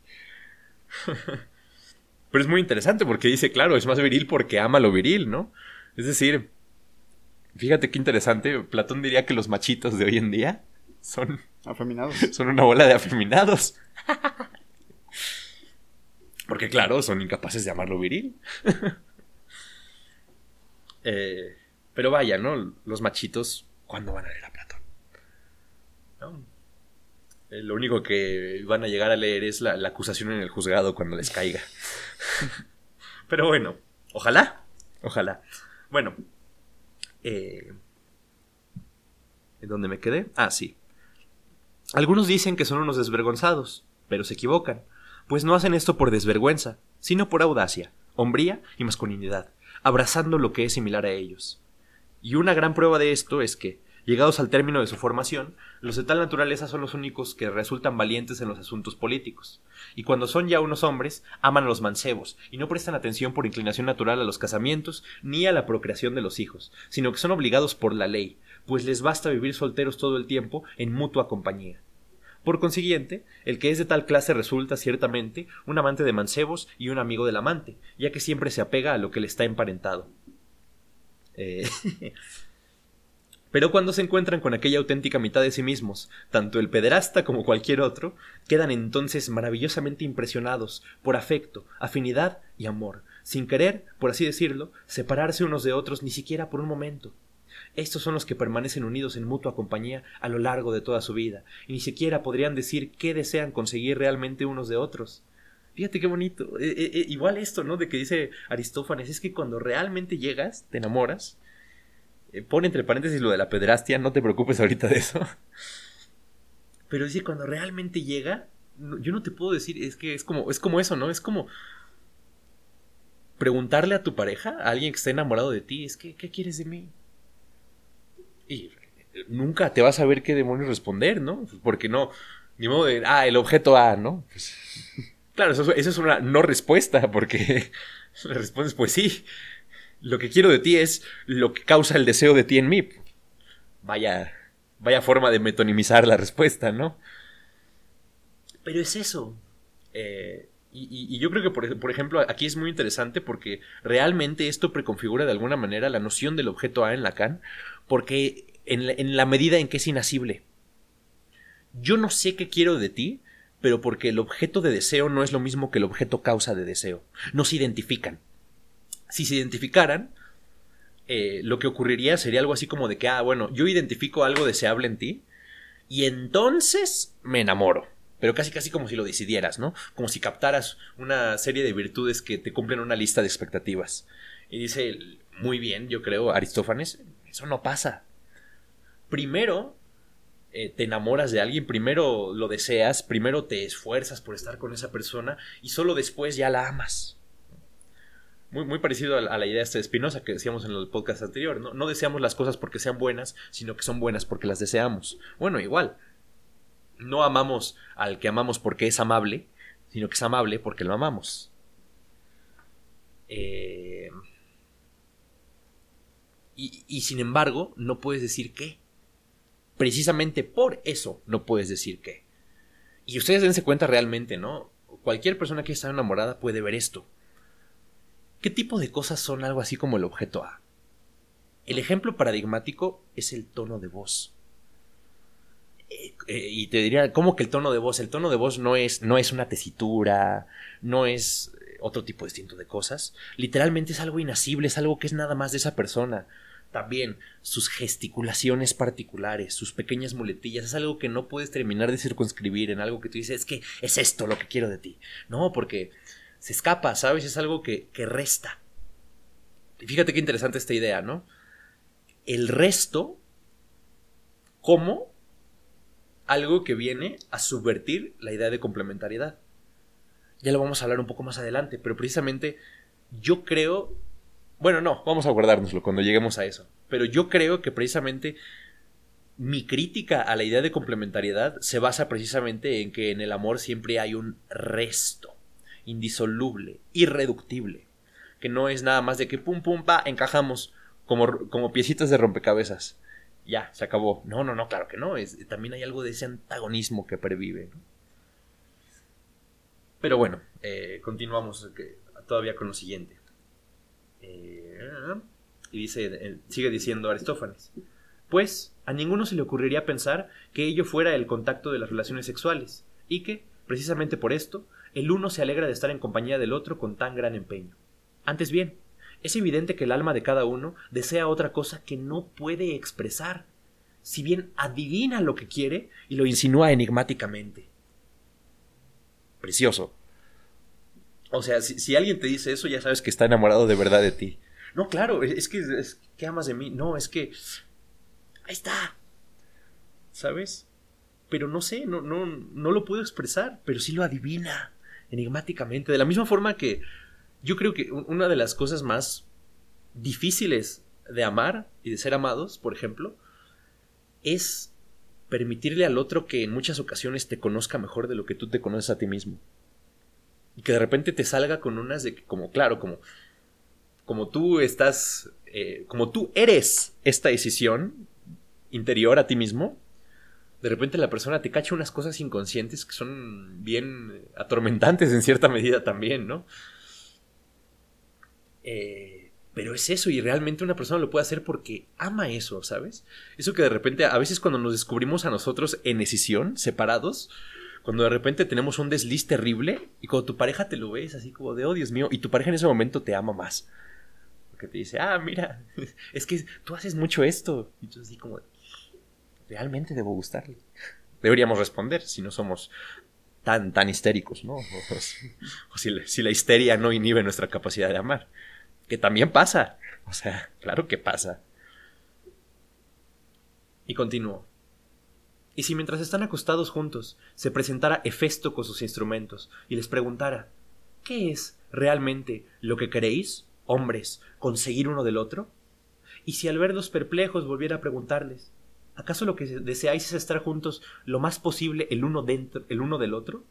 Pero es muy interesante porque dice, claro, es más viril porque ama lo viril, ¿no? Es decir, fíjate qué interesante, Platón diría que los machitos de hoy en día son... afeminados. Son una bola de afeminados. Porque claro, son incapaces de amarlo viril. Pero vaya, ¿no? Los machitos ¿cuándo van a leer a Platón? ¿No? Lo único que van a llegar a leer es la acusación en el juzgado cuando les caiga. Pero bueno, ojalá, ojalá. Bueno, ¿en dónde me quedé? Ah, sí. Algunos dicen que son unos desvergonzados, pero se equivocan, pues no hacen esto por desvergüenza, sino por audacia, hombría y masculinidad, abrazando lo que es similar a ellos. Y una gran prueba de esto es que, llegados al término de su formación, los de tal naturaleza son los únicos que resultan valientes en los asuntos políticos, y cuando son ya unos hombres, aman a los mancebos, y no prestan atención por inclinación natural a los casamientos, ni a la procreación de los hijos, sino que son obligados por la ley, pues les basta vivir solteros todo el tiempo en mutua compañía. Por consiguiente, el que es de tal clase resulta, ciertamente, un amante de mancebos y un amigo del amante, ya que siempre se apega a lo que le está emparentado. Pero cuando se encuentran con aquella auténtica mitad de sí mismos, tanto el pederasta como cualquier otro, quedan entonces maravillosamente impresionados por afecto, afinidad y amor, sin querer, por así decirlo, separarse unos de otros ni siquiera por un momento. Estos son los que permanecen unidos en mutua compañía a lo largo de toda su vida, y ni siquiera podrían decir qué desean conseguir realmente unos de otros. Fíjate qué bonito. Igual esto, ¿no? De que dice Aristófanes, es que cuando realmente llegas, te enamoras. Pone entre paréntesis lo de la pederastia, no te preocupes ahorita de eso. Pero dice, cuando realmente llega, no, yo no te puedo decir, es que es como eso, ¿no? Es como preguntarle a tu pareja, a alguien que esté enamorado de ti, es que, ¿qué quieres de mí? Y nunca te vas a ver qué demonios responder, ¿no? Porque no, ni modo de, el objeto A, ¿no? Pues, claro, eso es una no respuesta, porque le respondes, pues sí. Lo que quiero de ti es lo que causa el deseo de ti en mí. Vaya forma de metonimizar la respuesta, ¿no? Pero es eso. Y yo creo que, por ejemplo, aquí es muy interesante porque realmente esto preconfigura de alguna manera la noción del objeto A en Lacan, porque en la medida en que es inasible. Yo no sé qué quiero de ti, pero porque el objeto de deseo no es lo mismo que el objeto causa de deseo. No se identifican. Si se identificaran, lo que ocurriría sería algo así como de que, bueno, yo identifico algo deseable en ti y entonces me enamoro. Pero casi como si lo decidieras, ¿no? Como si captaras una serie de virtudes que te cumplen una lista de expectativas. Y dice, muy bien, yo creo, Aristófanes, eso no pasa. Primero te enamoras de alguien, primero lo deseas, primero te esfuerzas por estar con esa persona y solo después ya la amas. Muy, muy parecido a la idea de Spinoza que decíamos en el podcast anterior, ¿no? No deseamos las cosas porque sean buenas, sino que son buenas porque las deseamos. Bueno, igual. No amamos al que amamos porque es amable, sino que es amable porque lo amamos. Y sin embargo, no puedes decir qué. Precisamente por eso no puedes decir qué. Y ustedes dense cuenta realmente, ¿no? Cualquier persona que está enamorada puede ver esto. ¿Qué tipo de cosas son algo así como el objeto A? El ejemplo paradigmático es el tono de voz. Y te diría, ¿cómo que el tono de voz? El tono de voz no es una tesitura, no es otro tipo distinto de cosas. Literalmente es algo inasible, es algo que es nada más de esa persona. También sus gesticulaciones particulares, sus pequeñas muletillas, es algo que no puedes terminar de circunscribir en algo que tú dices, es que es esto lo que quiero de ti. No, porque se escapa, ¿sabes? Es algo que resta. Y fíjate qué interesante esta idea, ¿no? El resto como algo que viene a subvertir la idea de complementariedad. Ya lo vamos a hablar un poco más adelante, pero precisamente yo creo... Bueno, no, vamos a guardárnoslo cuando lleguemos a eso. Pero yo creo que precisamente mi crítica a la idea de complementariedad se basa precisamente en que en el amor siempre hay un resto. Indisoluble, irreductible, que no es nada más de que pum pum pa encajamos como piecitas de rompecabezas, ya, se acabó. No, claro que no, también hay algo de ese antagonismo que pervive, ¿no? Pero bueno, continuamos todavía con lo siguiente. Y sigue diciendo Aristófanes, pues a ninguno se le ocurriría pensar que ello fuera el contacto de las relaciones sexuales y que, precisamente por esto, el uno se alegra de estar en compañía del otro con tan gran empeño. Antes bien, es evidente que el alma de cada uno desea otra cosa que no puede expresar, si bien adivina lo que quiere y lo insinúa enigmáticamente. Precioso. O sea, si alguien te dice eso, ya sabes que está enamorado de verdad de ti. No, claro, es que amas de mí. No, es que... ahí está. ¿Sabes? Pero no sé, no lo puedo expresar, pero sí lo adivina enigmáticamente. De la misma forma que yo creo que una de las cosas más difíciles de amar y de ser amados, por ejemplo, es permitirle al otro que en muchas ocasiones te conozca mejor de lo que tú te conoces a ti mismo. Y que de repente te salga con unas de que, como tú estás, como tú eres esta decisión interior a ti mismo, de repente la persona te cacha unas cosas inconscientes que son bien atormentantes en cierta medida también, ¿no? Pero es eso, y realmente una persona lo puede hacer porque ama eso, ¿sabes? Eso que de repente, a veces cuando nos descubrimos a nosotros en escisión, separados, cuando de repente tenemos un desliz terrible, y cuando tu pareja te lo ves así como de, oh Dios mío, y tu pareja en ese momento te ama más. Porque te dice, ah, mira, es que tú haces mucho esto. Y tú así como, realmente debo gustarle. Deberíamos responder, si no somos tan histéricos, ¿no? O si la histeria no inhibe nuestra capacidad de amar. Que también pasa. O sea, claro que pasa. Y continuó. Y si mientras están acostados juntos se presentara Hefesto con sus instrumentos y les preguntara, ¿qué es realmente lo que queréis, hombres, conseguir uno del otro? Y si al verlos perplejos volviera a preguntarles, ¿acaso lo que deseáis es estar juntos lo más posible el uno del otro?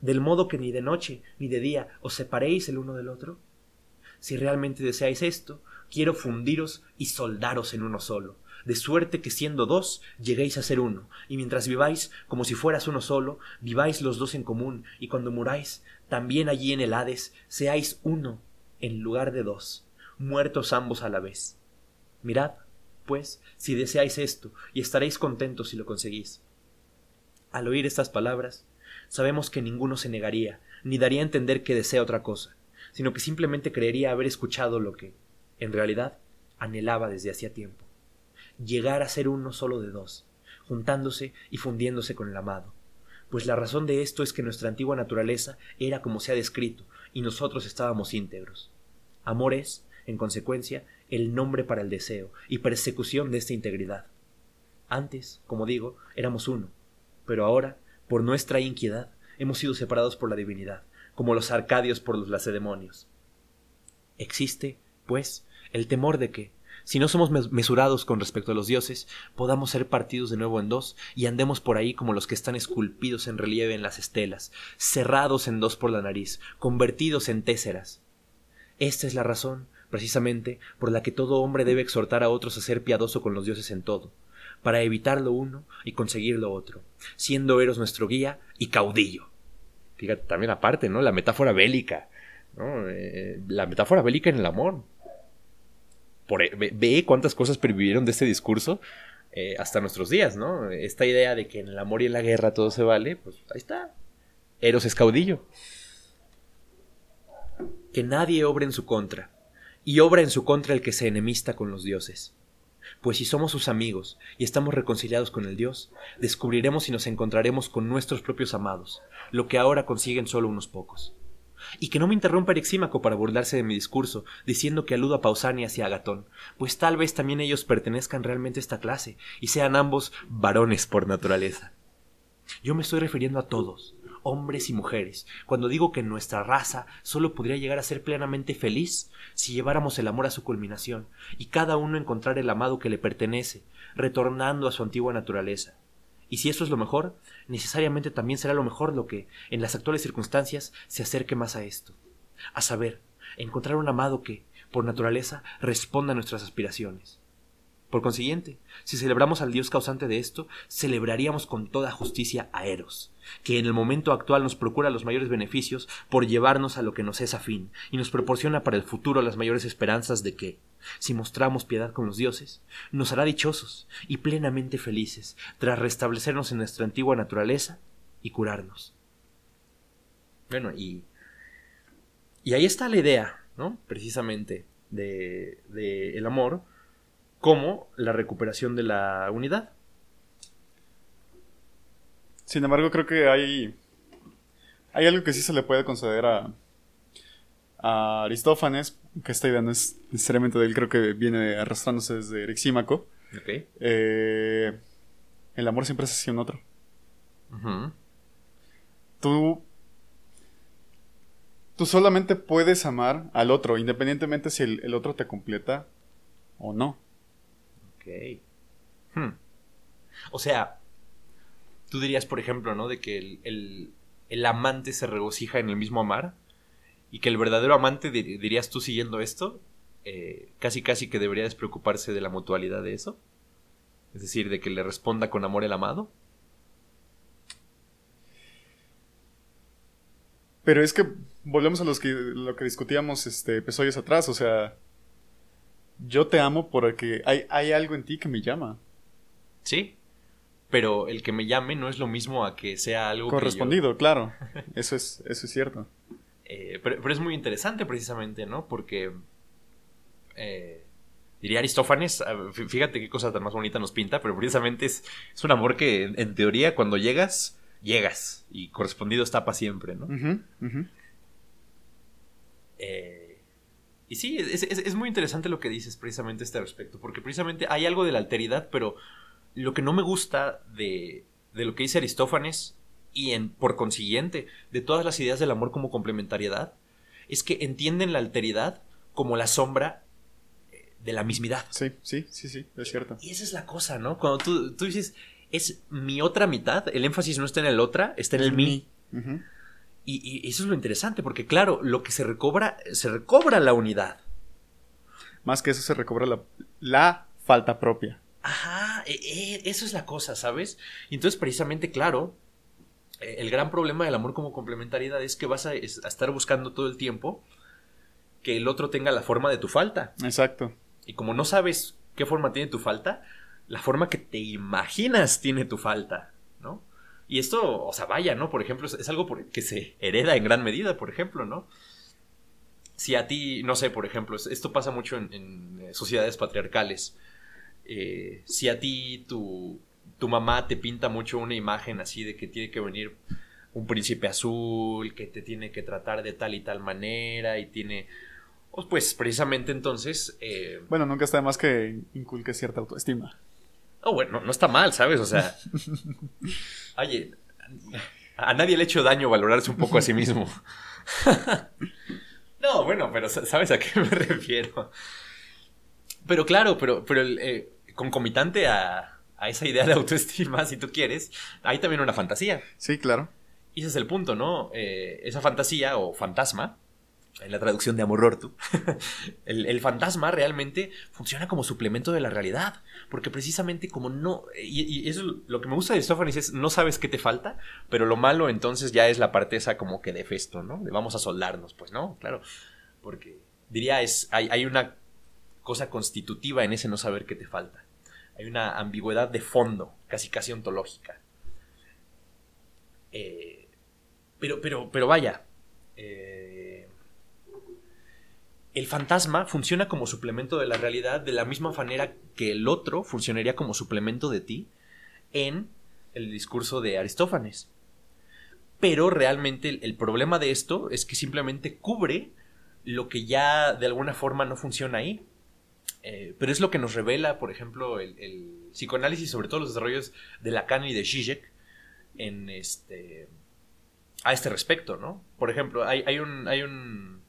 Del modo que ni de noche ni de día os separéis el uno del otro. Si realmente deseáis esto, quiero fundiros y soldaros en uno solo, de suerte que siendo dos, lleguéis a ser uno, y mientras viváis, como si fueras uno solo, viváis los dos en común, y cuando muráis, también allí en el Hades, seáis uno en lugar de dos, muertos ambos a la vez. Mirad, pues, si deseáis esto, y estaréis contentos si lo conseguís. Al oír estas palabras, sabemos que ninguno se negaría, ni daría a entender que desea otra cosa, sino que simplemente creería haber escuchado lo que, en realidad, anhelaba desde hacía tiempo. Llegar a ser uno solo de dos, juntándose y fundiéndose con el amado. Pues la razón de esto es que nuestra antigua naturaleza era como se ha descrito, y nosotros estábamos íntegros. Amor es, en consecuencia, el nombre para el deseo y persecución de esta integridad. Antes, como digo, éramos uno, pero ahora, por nuestra inquietud, hemos sido separados por la divinidad, como los arcadios por los lacedemonios. Existe, pues, el temor de que, si no somos mesurados con respecto a los dioses, podamos ser partidos de nuevo en dos y andemos por ahí como los que están esculpidos en relieve en las estelas, cerrados en dos por la nariz, convertidos en téseras. Esta es la razón, precisamente, por la que todo hombre debe exhortar a otros a ser piadoso con los dioses en todo, para evitar lo uno y conseguir lo otro, siendo Eros nuestro guía y caudillo. Fíjate, también aparte, ¿no? La metáfora bélica, ¿no? La metáfora bélica en el amor. Ve cuántas cosas pervivieron de este discurso hasta nuestros días, ¿no? Esta idea de que en el amor y en la guerra todo se vale, pues ahí está. Eros es caudillo. Que nadie obre en su contra, y obra en su contra el que se enemista con los dioses. Pues si somos sus amigos y estamos reconciliados con el Dios, descubriremos y nos encontraremos con nuestros propios amados, lo que ahora consiguen solo unos pocos. Y que no me interrumpa Erixímaco para burlarse de mi discurso, diciendo que aludo a Pausanias y a Agatón, pues tal vez también ellos pertenezcan realmente a esta clase, y sean ambos varones por naturaleza. Yo me estoy refiriendo a todos, hombres y mujeres, cuando digo que nuestra raza solo podría llegar a ser plenamente feliz si lleváramos el amor a su culminación, y cada uno encontrar el amado que le pertenece, retornando a su antigua naturaleza. Y si eso es lo mejor, necesariamente también será lo mejor lo que, en las actuales circunstancias, se acerque más a esto. A saber, encontrar un amado que, por naturaleza, responda a nuestras aspiraciones. Por consiguiente, si celebramos al Dios causante de esto, celebraríamos con toda justicia a Eros, que en el momento actual nos procura los mayores beneficios por llevarnos a lo que nos es afín, y nos proporciona para el futuro las mayores esperanzas de que, si mostramos piedad con los dioses, nos hará dichosos y plenamente felices, tras restablecernos en nuestra antigua naturaleza y curarnos. Bueno, y ahí está la idea, ¿no? Precisamente, de el amor, como la recuperación de la unidad. Sin embargo, creo que hay algo que sí se le puede conceder a Aristófanes, que esta idea no es necesariamente de él, creo que viene arrastrándose desde Erixímaco. Okay. El amor siempre es hacia un otro. Uh-huh. Tú solamente puedes amar al otro, independientemente si el otro te completa o no. Ok. O sea, tú dirías, por ejemplo, ¿no?, de que el amante se regocija en el mismo amar, y que el verdadero amante, dirías tú siguiendo esto, casi casi que debería despreocuparse de la mutualidad de eso. Es decir, de que le responda con amor el amado. Pero es que volvemos a lo que discutíamos episodios atrás, o sea, yo te amo porque hay algo en ti que me llama. Sí, pero el que me llame no es lo mismo a que sea algo correspondido, que yo... claro, eso es cierto. Pero es muy interesante precisamente, ¿no? Porque, diría Aristófanes, fíjate qué cosa tan más bonita nos pinta, pero precisamente es un amor que en teoría cuando llegas y correspondido está para siempre, ¿no? Uh-huh, uh-huh. Y sí, es muy interesante lo que dices precisamente a este respecto, porque precisamente hay algo de la alteridad, pero lo que no me gusta de lo que dice Aristófanes y por consiguiente de todas las ideas del amor como complementariedad, es que entienden la alteridad como la sombra de la mismidad. Sí, es cierto. Y esa es la cosa, ¿no? Cuando tú dices, es mi otra mitad, el énfasis no está en el otra, está en el mí. Uh-huh. Y eso es lo interesante, porque claro, lo que se recobra la unidad. Más que eso, se recobra la falta propia. Ajá, eso es la cosa, ¿sabes? Y entonces precisamente, claro, el gran problema del amor como complementariedad es que vas a estar buscando todo el tiempo que el otro tenga la forma de tu falta. Exacto. Y como no sabes qué forma tiene tu falta, la forma que te imaginas tiene tu falta, ¿no? Y esto, o sea, vaya, ¿no? Por ejemplo, es algo que se hereda en gran medida, por ejemplo, ¿no? Si a ti, no sé, por ejemplo, esto pasa mucho en sociedades patriarcales. Si a ti tu mamá te pinta mucho una imagen así de que tiene que venir un príncipe azul, que te tiene que tratar de tal y tal manera, y tiene... Pues precisamente entonces... Bueno, nunca está de más que inculque cierta autoestima. Oh, bueno, no está mal, ¿sabes? O sea... Oye, a nadie le ha hecho daño valorarse un poco a sí mismo. No, bueno, pero ¿sabes a qué me refiero? Pero claro, pero concomitante a esa idea de autoestima, si tú quieres, hay también una fantasía. Sí, claro. Y ese es el punto, ¿no? Esa fantasía o fantasma, en la traducción de Amor Ortu, el fantasma realmente funciona como suplemento de la realidad, porque precisamente como no... Y eso, lo que me gusta de Aristófanes es, no sabes qué te falta, pero lo malo entonces ya es la parte esa como que de Hefesto, ¿no? De vamos a soldarnos, pues, ¿no? Claro, porque diría hay una cosa constitutiva en ese no saber qué te falta. Hay una ambigüedad de fondo, casi casi ontológica. Pero vaya... El fantasma funciona como suplemento de la realidad de la misma manera que el otro funcionaría como suplemento de ti en el discurso de Aristófanes. Pero realmente el problema de esto es que simplemente cubre lo que ya de alguna forma no funciona ahí. Pero es lo que nos revela, por ejemplo, el psicoanálisis, sobre todo los desarrollos de Lacan y de Žižek a este respecto, ¿no? Por ejemplo, hay un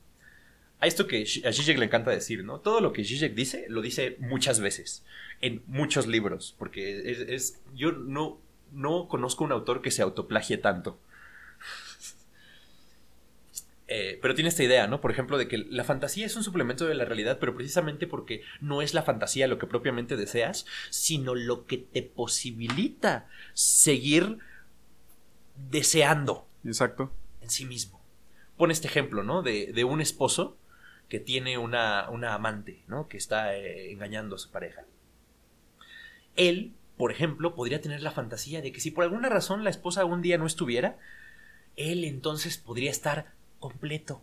a esto que a Žižek le encanta decir, ¿no? Todo lo que Žižek dice, lo dice muchas veces, en muchos libros, porque yo no conozco un autor que se autoplagie tanto. Pero tiene esta idea, ¿no? Por ejemplo, de que la fantasía es un suplemento de la realidad, pero precisamente porque no es la fantasía lo que propiamente deseas, sino lo que te posibilita seguir deseando. Exacto. En sí mismo. Pone este ejemplo, ¿no? De un esposo que tiene una amante, ¿no? Que está engañando a su pareja. Él, por ejemplo, podría tener la fantasía de que si por alguna razón la esposa un día no estuviera, él entonces podría estar completo,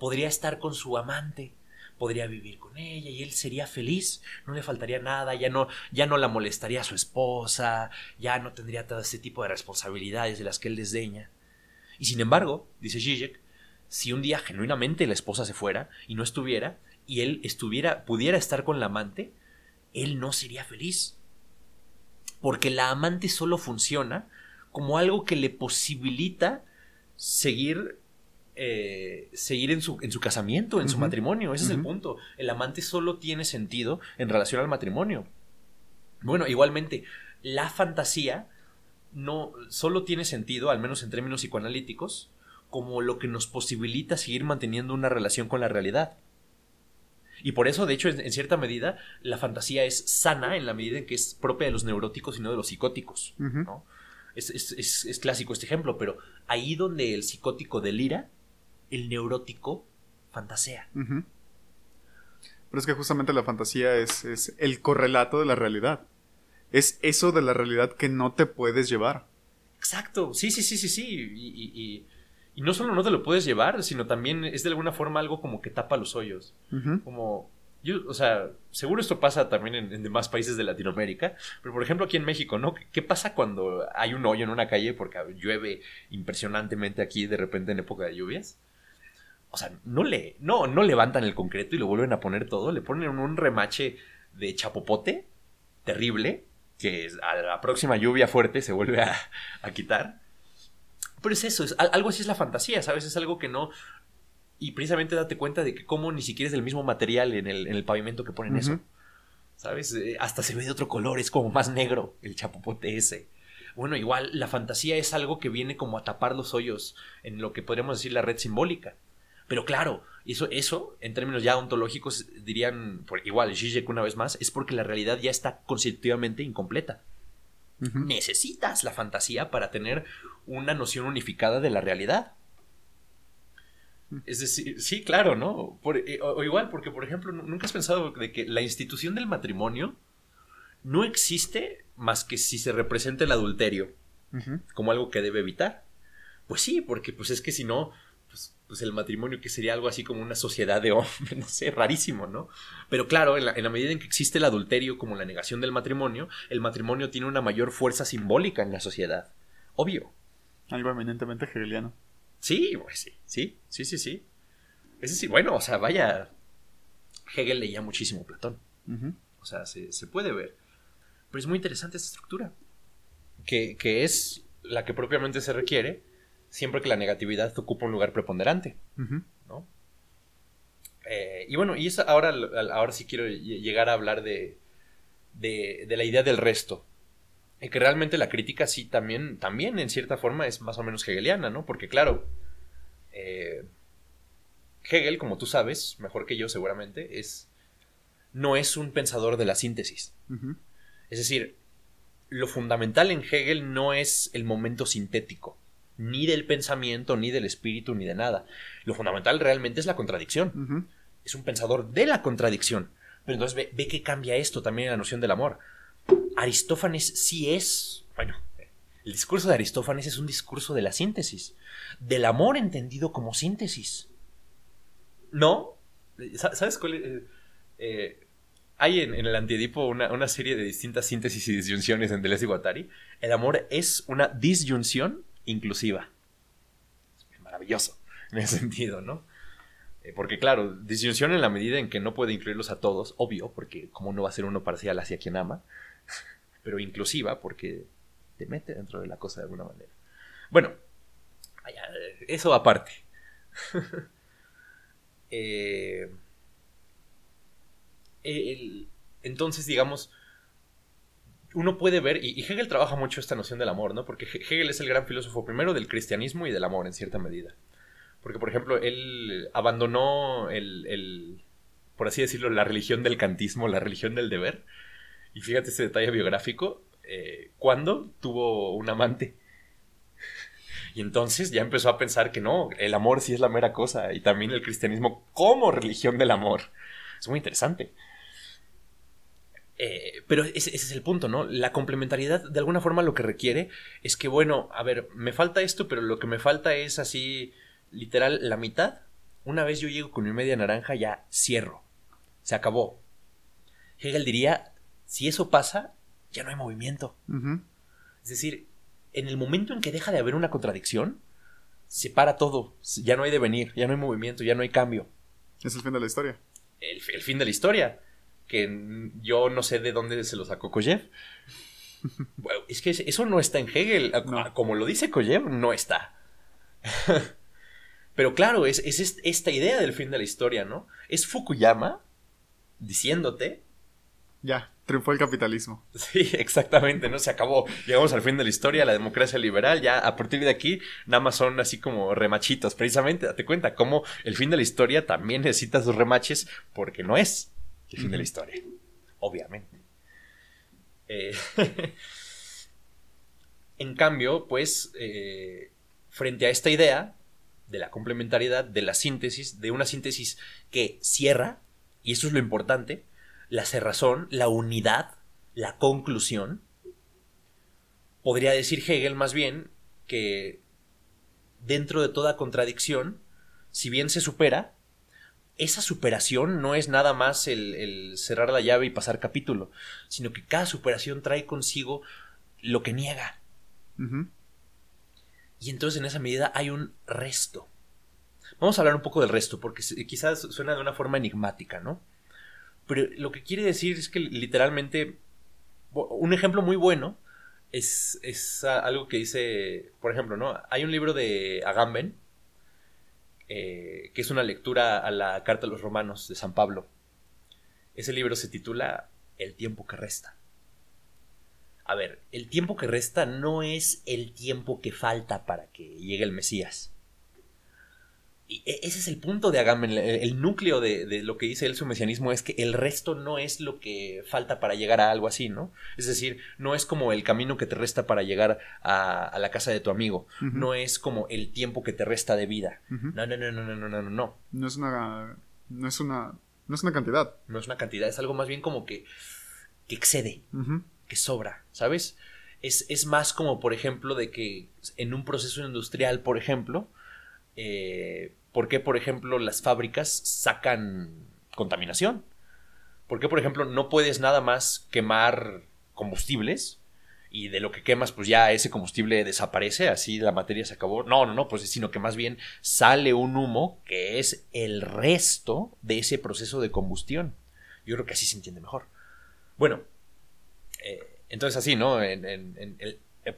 podría estar con su amante, podría vivir con ella y él sería feliz, no le faltaría nada, ya no la molestaría a su esposa, ya no tendría todo este tipo de responsabilidades de las que él desdeña. Y sin embargo, dice Žižek, si un día genuinamente la esposa se fuera y no estuviera, y él pudiera estar con la amante, él no sería feliz. Porque la amante solo funciona como algo que le posibilita seguir en su casamiento, en su matrimonio. Ese es el punto. El amante solo tiene sentido en relación al matrimonio. Bueno, igualmente, la fantasía no solo tiene sentido, al menos en términos psicoanalíticos, como lo que nos posibilita seguir manteniendo una relación con la realidad. Y por eso, de hecho, en cierta medida, la fantasía es sana en la medida en que es propia de los neuróticos y no de los psicóticos, ¿no? Es clásico este ejemplo, pero ahí donde el psicótico delira, el neurótico fantasea. Pero es que justamente la fantasía es el correlato de la realidad. Es eso de la realidad que no te puedes llevar. Exacto, sí. Y no solo no te lo puedes llevar, sino también es de alguna forma algo como que tapa los hoyos. Como, seguro esto pasa también en demás países de Latinoamérica, pero por ejemplo aquí en México, ¿no? ¿Qué pasa cuando hay un hoyo en una calle porque llueve impresionantemente aquí de repente en época de lluvias? O sea, no levantan el concreto y lo vuelven a poner todo, le ponen un remache de chapopote terrible que a la próxima lluvia fuerte se vuelve a quitar. Pero es eso, algo así es la fantasía, ¿sabes? Es algo que no... Y precisamente date cuenta de que como ni siquiera es del mismo material en el pavimento que ponen eso, ¿sabes? Hasta se ve de otro color, es como más negro el chapopote ese. Bueno, igual la fantasía es algo que viene como a tapar los hoyos en lo que podríamos decir la red simbólica. Pero claro, eso en términos ya ontológicos dirían, igual, Žižek una vez más, es porque la realidad ya está constitutivamente incompleta. Necesitas la fantasía para tener una noción unificada de la realidad. Es decir, sí, claro, ¿no? O igual, porque por ejemplo, ¿nunca has pensado de que la institución del matrimonio no existe más que si se representa el adulterio como algo que debe evitar? Pues sí, porque pues es que si no, pues el matrimonio que sería algo así como una sociedad de hombres, no sé, rarísimo, ¿no? Pero claro, en la medida en que existe el adulterio como la negación del matrimonio, el matrimonio tiene una mayor fuerza simbólica en la sociedad. Obvio. Algo eminentemente hegeliano. Sí, pues sí. Es decir, bueno, o sea, vaya, Hegel leía muchísimo a Platón. O sea, se puede ver. Pero es muy interesante esta estructura, que es la que propiamente se requiere siempre que la negatividad ocupa un lugar preponderante, ¿no? Y bueno, y eso ahora sí quiero llegar a hablar de la idea del resto. Que realmente la crítica sí también en cierta forma es más o menos hegeliana, ¿no? Porque claro, Hegel, como tú sabes, mejor que yo seguramente, no es un pensador de la síntesis. Es decir, lo fundamental en Hegel no es el momento sintético, ni del pensamiento, ni del espíritu, ni de nada. Lo fundamental realmente es la contradicción. Es un pensador de la contradicción. Pero entonces ve que cambia esto también en la noción del amor. Aristófanes sí es, bueno, el discurso de Aristófanes es un discurso de la síntesis, del amor entendido como síntesis. ¿No? ¿Sabes cuál es? Hay en el Antiedipo una serie de distintas síntesis y disyunciones en Deleuze y Guattari. El amor es una disyunción inclusiva. Es maravilloso en ese sentido, ¿no? Porque claro, disyunción en la medida en que no puede incluirlos a todos, obvio, porque cómo no va a ser uno parcial hacia quien ama, pero inclusiva porque te mete dentro de la cosa de alguna manera. Bueno, eso aparte. Entonces, digamos, uno puede ver, y Hegel trabaja mucho esta noción del amor, ¿no? Porque Hegel es el gran filósofo primero del cristianismo y del amor en cierta medida. Porque, por ejemplo, él abandonó por así decirlo, la religión del kantismo, la religión del deber. Y fíjate ese detalle biográfico. Cuando tuvo un amante. Y entonces ya empezó a pensar que no, el amor sí es la mera cosa. Y también el cristianismo como religión del amor. Es muy interesante. Pero ese es el punto, ¿no? La complementariedad, de alguna forma, lo que requiere es que, bueno, a ver, me falta esto, pero lo que me falta es así... literal, la mitad. Una vez yo llego con mi media naranja, ya cierro. se acabó. Hegel diría, si eso pasa, ya no hay movimiento. Uh-huh. Es decir, en el momento en que deja de haber una contradicción, se para todo. Ya no hay devenir, ya no hay movimiento, ya no hay cambio. Es el fin de la historia. El fin de la historia. Que yo no sé de dónde se lo sacó Kojève. Bueno, es que eso no está en Hegel. No. Como lo dice Kojève, no está. Pero claro, es esta idea del fin de la historia, ¿no? Es Fukuyama diciéndote... Ya, triunfó el capitalismo. Sí, exactamente, ¿no? Se acabó. Llegamos al fin de la historia, la democracia liberal. Ya a partir de aquí, nada más son así como remachitos. Precisamente, date cuenta cómo el fin de la historia también necesita sus remaches, porque no es el fin de la historia, obviamente. En cambio, pues, frente a esta idea de la complementariedad, de la síntesis, de una síntesis que cierra, y eso es lo importante, la cerrazón, la unidad, la conclusión, podría decir Hegel más bien que dentro de toda contradicción, si bien se supera, esa superación no es nada más el cerrar la llave y pasar capítulo, sino que cada superación trae consigo lo que niega. Uh-huh. Y entonces en esa medida hay un resto. Vamos a hablar un poco del resto, porque quizás suena de una forma enigmática, ¿no? Pero lo que quiere decir es que literalmente, un ejemplo muy bueno es algo que dice, por ejemplo, ¿no? Hay un libro de Agamben, que es una lectura a la Carta a los Romanos de San Pablo. Ese libro se titula El tiempo que resta. A ver, el tiempo que resta no es el tiempo que falta para que llegue el Mesías. Y ese es el punto de Agamben. El núcleo de lo que dice él, su mesianismo, es que el resto no es lo que falta para llegar a algo así, ¿no? Es decir, no es como el camino que te resta para llegar a la casa de tu amigo. Uh-huh. No es como el tiempo que te resta de vida. Uh-huh. No. No es una cantidad. No es una cantidad, es algo más bien como que excede. Uh-huh. Que sobra, ¿sabes? Es más como, por ejemplo, de que en un proceso industrial, por ejemplo, ¿por qué, por ejemplo, las fábricas sacan contaminación? ¿Por qué, por ejemplo, no puedes nada más quemar combustibles y de lo que quemas, pues ya ese combustible desaparece, así la materia se acabó? No, pues sino que más bien sale un humo que es el resto de ese proceso de combustión. Yo creo que así se entiende mejor. Bueno, entonces así, ¿no?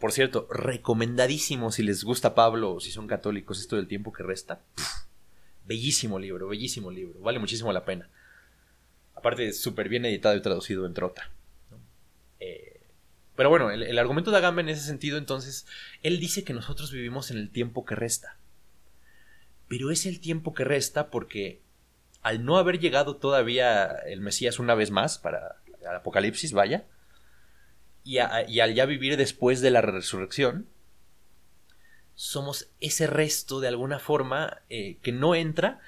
Por cierto, recomendadísimo si les gusta Pablo o si son católicos esto del tiempo que resta. Bellísimo libro. Vale muchísimo la pena. Aparte, súper bien editado y traducido en trota. Pero bueno, el argumento de Agamben en ese sentido, entonces, él dice que nosotros vivimos en el tiempo que resta. Pero es el tiempo que resta porque al no haber llegado todavía el Mesías una vez más para el Apocalipsis, vaya... Y al ya vivir después de la resurrección, somos ese resto de alguna forma que no entra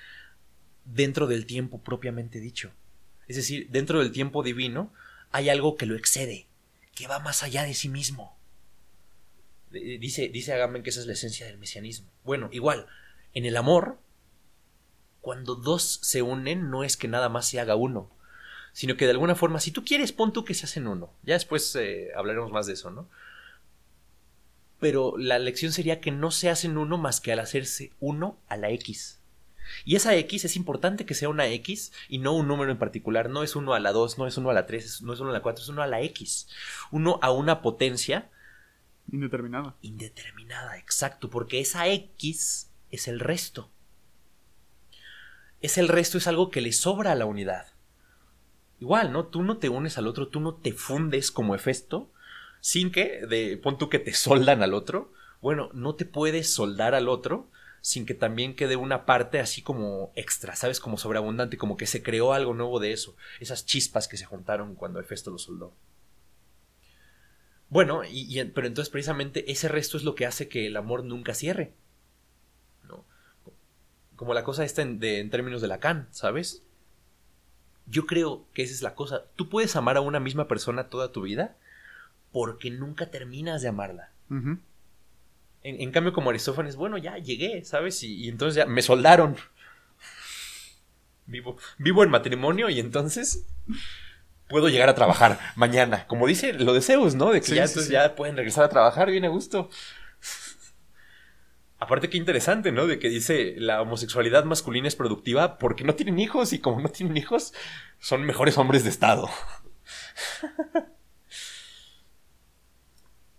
dentro del tiempo propiamente dicho. Es decir, dentro del tiempo divino hay algo que lo excede, que va más allá de sí mismo. Dice Agamben que esa es la esencia del mesianismo. Bueno, igual, en el amor, cuando dos se unen no es que nada más se haga uno, sino que de alguna forma, si tú quieres, pon tú que se hacen uno. Ya después hablaremos más de eso, ¿no? Pero la lección sería que no se hacen uno más que al hacerse uno a la X. Y esa X es importante que sea una X y no un número en particular. No es 1 a la 2, no es 1 a la 3, no es 1 a la 4, es 1 a la X. 1 a una potencia... Indeterminada. Indeterminada, exacto. Porque esa X es el resto. Es el resto, es algo que le sobra a la unidad. Igual, ¿no? Tú no te unes al otro, tú no te fundes como Hefesto, sin que, pon tú que te soldan al otro. Bueno, no te puedes soldar al otro sin que también quede una parte así como extra, ¿sabes? Como sobreabundante, como que se creó algo nuevo de eso. Esas chispas que se juntaron cuando Hefesto lo soldó. Bueno, pero entonces precisamente ese resto es lo que hace que el amor nunca cierre, ¿no? Como la cosa esta en términos de Lacan, ¿sabes? Yo creo que esa es la cosa. Tú puedes amar a una misma persona toda tu vida porque nunca terminas de amarla. Uh-huh. En cambio, como Aristófanes, bueno, ya llegué, ¿sabes? Y entonces ya me soldaron. Vivo en matrimonio y entonces puedo llegar a trabajar mañana. Como dice lo de Zeus, ¿no? De que sí, ya pueden regresar a trabajar bien a gusto. Aparte, qué interesante, ¿no? De que dice la homosexualidad masculina es productiva porque no tienen hijos y como no tienen hijos, son mejores hombres de estado.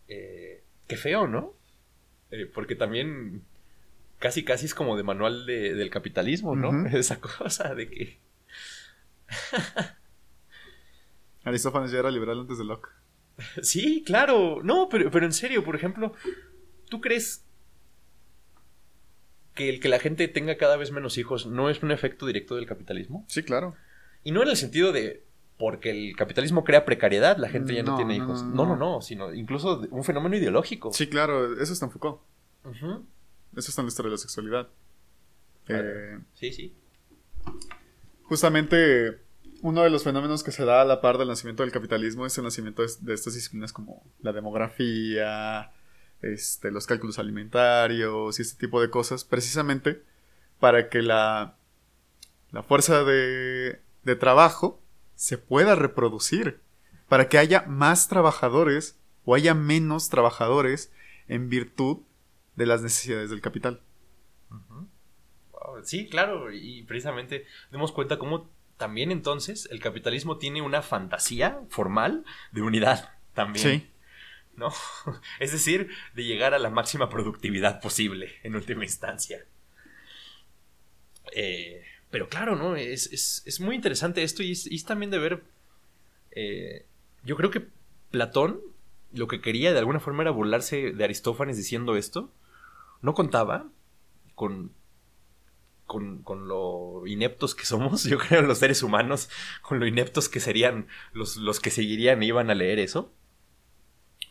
Qué feo, ¿no? Porque también casi es como de manual del capitalismo, ¿no? Uh-huh. Esa cosa de que... Aristófanes ya era liberal antes de Locke. Sí, claro. No, pero en serio, por ejemplo, ¿tú crees que el que la gente tenga cada vez menos hijos no es un efecto directo del capitalismo? Sí, claro. Y no en el sentido de porque el capitalismo crea precariedad, la gente ya no tiene hijos. No, sino incluso un fenómeno ideológico. Sí, claro, eso está en Foucault. Uh-huh. Eso está en la historia de la sexualidad. Claro. Sí. Justamente, uno de los fenómenos que se da a la par del nacimiento del capitalismo es el nacimiento de estas disciplinas como la demografía, los cálculos alimentarios y este tipo de cosas, precisamente para que la fuerza de trabajo se pueda reproducir, para que haya más trabajadores o haya menos trabajadores en virtud de las necesidades del capital. Uh-huh. Wow, sí, claro, y precisamente demos cuenta cómo también entonces el capitalismo tiene una fantasía formal de unidad también. Sí. ¿No? Es decir, de llegar a la máxima productividad posible en última instancia. Pero claro, ¿no? Es muy interesante esto y es también de ver... yo creo que Platón lo que quería de alguna forma era burlarse de Aristófanes diciendo esto. No contaba con lo ineptos que somos, yo creo, los seres humanos, con lo ineptos que serían los que seguirían e iban a leer eso.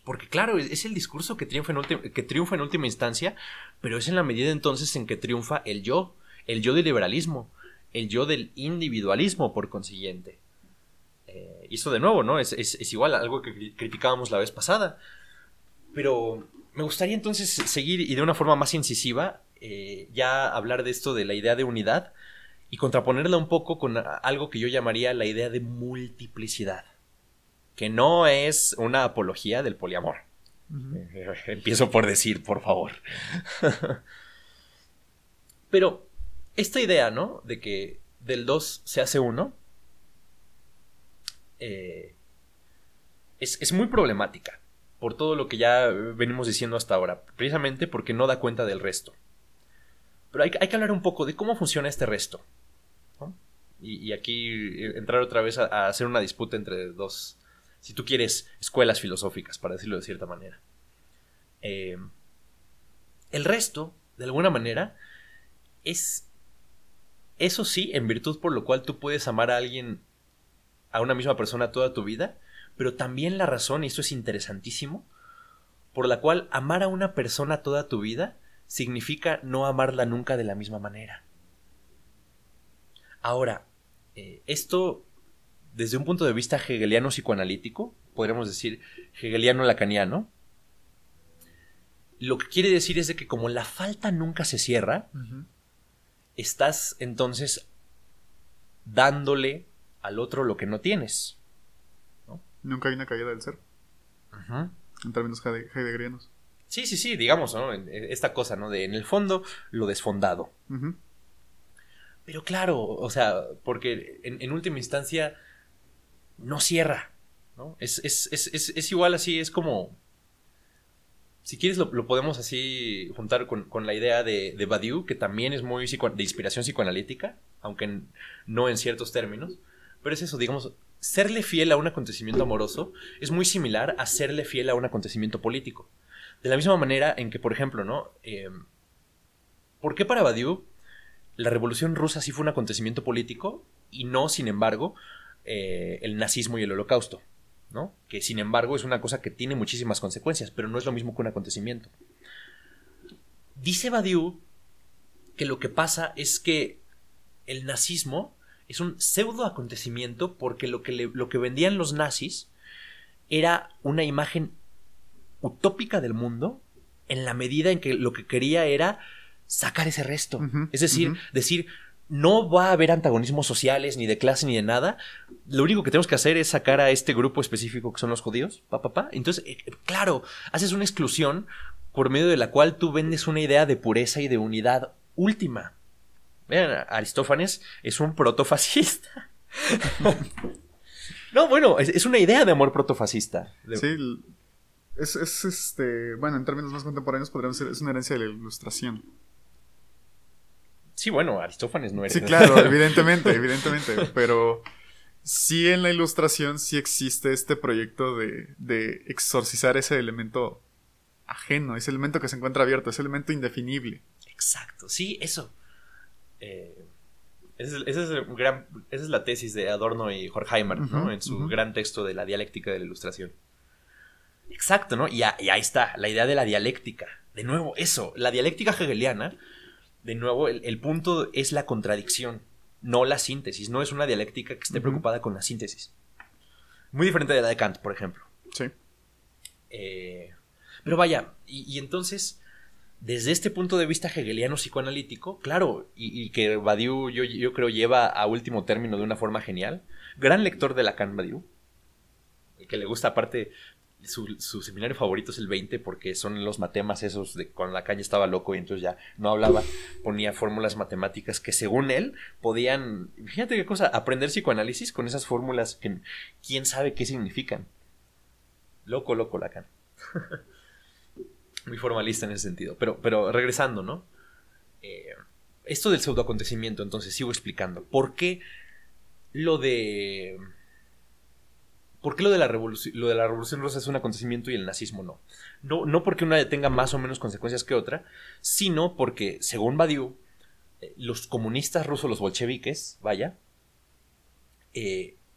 Porque claro, es el discurso que triunfa en última instancia, pero es en la medida entonces en que triunfa el yo del liberalismo, el yo del individualismo, por consiguiente. Y eso de nuevo, ¿no? Es igual a algo que criticábamos la vez pasada. Pero me gustaría entonces seguir, y de una forma más incisiva, ya hablar de esto de la idea de unidad y contraponerla un poco con algo que yo llamaría la idea de multiplicidad, que no es una apología del poliamor. Uh-huh. Empiezo por decir, por favor. Pero esta idea, ¿no? De que del 2 se hace 1, es muy problemática por todo lo que ya venimos diciendo hasta ahora, precisamente porque no da cuenta del resto. Pero hay que hablar un poco de cómo funciona este resto, ¿no? Y aquí entrar otra vez a hacer una disputa entre dos, si tú quieres, escuelas filosóficas, para decirlo de cierta manera. El resto, de alguna manera, es eso sí, en virtud por lo cual tú puedes amar a alguien, a una misma persona toda tu vida, pero también la razón, y esto es interesantísimo, por la cual amar a una persona toda tu vida significa no amarla nunca de la misma manera. Ahora, esto, desde un punto de vista hegeliano psicoanalítico, podríamos decir hegeliano-lacaniano, lo que quiere decir es de que como la falta nunca se cierra, uh-huh, estás entonces dándole al otro lo que no tienes, ¿no? Nunca hay una caída del cero. Uh-huh. En términos heideggerianos. Sí, digamos, ¿no? Esta cosa, ¿no? De en el fondo, lo desfondado. Uh-huh. Pero claro, o sea, porque en última instancia no cierra, ¿no? Es igual así, es como... Si quieres lo podemos así juntar con la idea de Badiou, que también es muy de inspiración psicoanalítica, aunque no en ciertos términos. Pero es eso, digamos, serle fiel a un acontecimiento amoroso es muy similar a serle fiel a un acontecimiento político. De la misma manera en que, por ejemplo, ¿no? ¿Por qué para Badiou la Revolución Rusa sí fue un acontecimiento político y no, sin embargo, el nazismo y el Holocausto, ¿no? Que sin embargo es una cosa que tiene muchísimas consecuencias, pero no es lo mismo que un acontecimiento? Dice Badiou que lo que pasa es que el nazismo es un pseudo acontecimiento porque lo que vendían los nazis era una imagen utópica del mundo, en la medida en que lo que quería era sacar ese resto. Uh-huh, es decir, No va a haber antagonismos sociales, ni de clase, ni de nada. Lo único que tenemos que hacer es sacar a este grupo específico que son los judíos. Entonces, claro, haces una exclusión por medio de la cual tú vendes una idea de pureza y de unidad última. Vean, Aristófanes es un protofascista. No, bueno, es una idea de amor protofascista. Sí, bueno, en términos más contemporáneos podríamos decir es una herencia de la Ilustración. Sí, bueno, Aristófanes no era. Sí, claro, evidentemente, pero sí, en la Ilustración sí existe este proyecto de exorcizar ese elemento ajeno, ese elemento que se encuentra abierto, ese elemento indefinible. Exacto, sí, eso. Esa es la tesis de Adorno y Horkheimer, ¿no? En su gran texto de la dialéctica de la Ilustración. Exacto, ¿no? Y ahí está, la idea de la dialéctica. De nuevo, eso, la dialéctica hegeliana, de nuevo, el punto es la contradicción, no la síntesis. No es una dialéctica que esté preocupada con la síntesis. Muy diferente de la de Kant, por ejemplo. Sí. Pero vaya, y entonces, desde este punto de vista hegeliano psicoanalítico, claro, y que Badiou yo creo lleva a último término de una forma genial. Gran lector de Lacan, Badiou, que le gusta aparte. Su seminario favorito es el 20 porque son los matemas esos de cuando Lacan ya estaba loco y entonces ya no hablaba, ponía fórmulas matemáticas que según él podían, fíjate qué cosa, aprender psicoanálisis con esas fórmulas que quién sabe qué significan. Loco Lacan. Muy formalista en ese sentido, pero regresando, ¿no? Esto del pseudoacontecimiento, entonces sigo explicando. ¿Por qué lo de la Revolución Rusa es un acontecimiento y el nazismo no? No porque una tenga más o menos consecuencias que otra, sino porque, según Badiou, los comunistas rusos, los bolcheviques,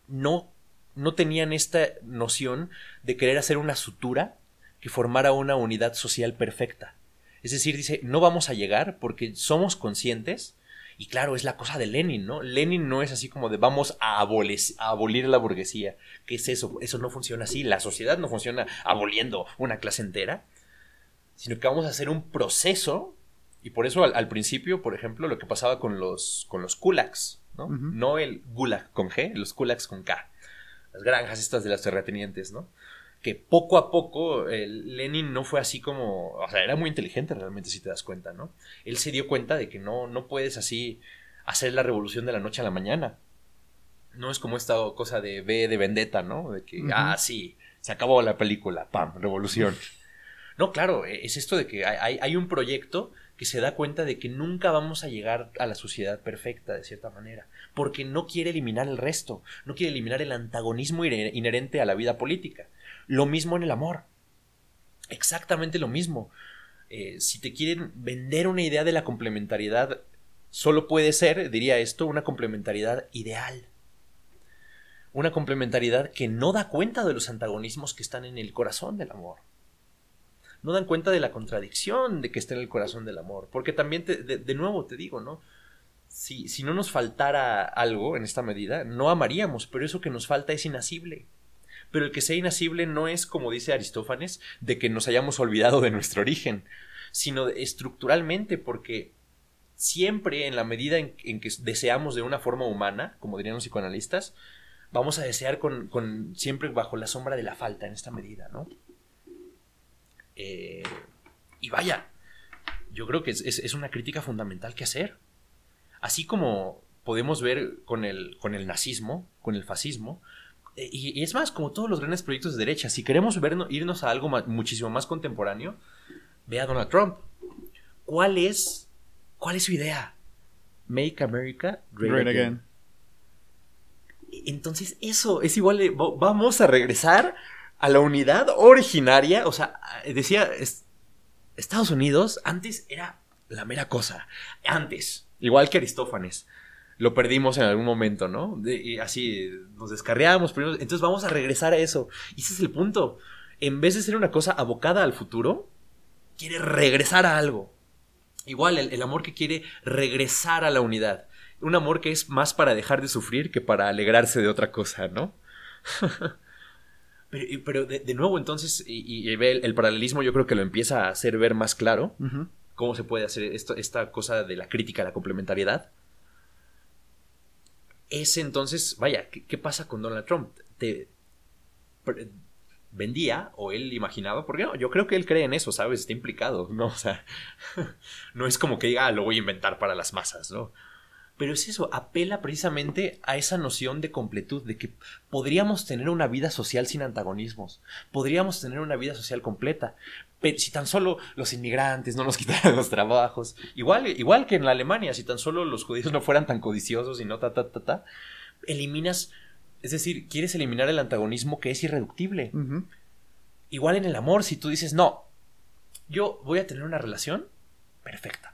no tenían esta noción de querer hacer una sutura que formara una unidad social perfecta. Es decir, dice, no vamos a llegar porque somos conscientes. Y claro, es la cosa de Lenin, ¿no? Lenin no es así como de vamos a abolir la burguesía. ¿Qué es eso? Eso no funciona así. La sociedad no funciona aboliendo una clase entera, sino que vamos a hacer un proceso. Y por eso al principio, por ejemplo, lo que pasaba con los kulaks, ¿no? No el gulag con G, los kulaks con K. Las granjas estas de las terratenientes, ¿no? Que poco a poco Lenin no fue así como... O sea, era muy inteligente realmente, si te das cuenta, ¿no? Él se dio cuenta de que no puedes así hacer la revolución de la noche a la mañana. No es como esta cosa de V de Vendetta, ¿no? De que, sí, se acabó la película, ¡pam!, revolución. No, claro, es esto de que hay un proyecto que se da cuenta de que nunca vamos a llegar a la sociedad perfecta, de cierta manera, porque no quiere eliminar el resto, no quiere eliminar el antagonismo inherente a la vida política. Lo mismo en el amor. Exactamente lo mismo. Si te quieren vender una idea de la complementariedad, solo puede ser, diría esto, una complementariedad ideal. Una complementariedad que no da cuenta de los antagonismos que están en el corazón del amor. No dan cuenta de la contradicción de que está en el corazón del amor. Porque también, de nuevo te digo, ¿no? Si no nos faltara algo en esta medida, no amaríamos, pero eso que nos falta es inasible. Pero el que sea inasible no es, como dice Aristófanes, de que nos hayamos olvidado de nuestro origen, sino estructuralmente, porque siempre en la medida en que deseamos de una forma humana, como dirían los psicoanalistas, vamos a desear siempre bajo la sombra de la falta en esta medida, ¿no? Y vaya, yo creo que es una crítica fundamental que hacer. Así como podemos ver con el nazismo, con el fascismo, y es más, como todos los grandes proyectos de derecha, si queremos irnos a algo muchísimo más contemporáneo, ve a Donald Trump. ¿Cuál es su idea? Make America Great Again. Entonces eso es igual, vamos a regresar a la unidad originaria. O sea, decía, Estados Unidos antes era la mera cosa. Antes, igual que Aristófanes. Lo perdimos en algún momento, ¿no? Y así nos descarriamos primero. Entonces vamos a regresar a eso. Y ese es el punto. En vez de ser una cosa abocada al futuro, quiere regresar a algo. Igual el amor que quiere regresar a la unidad. Un amor que es más para dejar de sufrir que para alegrarse de otra cosa, ¿no? Pero de nuevo, entonces, y el paralelismo yo creo que lo empieza a hacer ver más claro. Cómo se puede hacer esta cosa de la crítica a la complementariedad. Es entonces, vaya, ¿qué pasa con Donald Trump? Te vendía, o él imaginaba, porque no, yo creo que él cree en eso, ¿sabes? Está implicado, ¿no? O sea, no es como que diga, lo voy a inventar para las masas, ¿no? Pero es eso, apela precisamente a esa noción de completud, de que podríamos tener una vida social sin antagonismos, podríamos tener una vida social completa, pero si tan solo los inmigrantes no nos quitaran los trabajos, igual que en la Alemania, si tan solo los judíos no fueran tan codiciosos y no eliminas, es decir, quieres eliminar el antagonismo que es irreductible. Uh-huh. Igual en el amor, si tú dices, no, yo voy a tener una relación perfecta.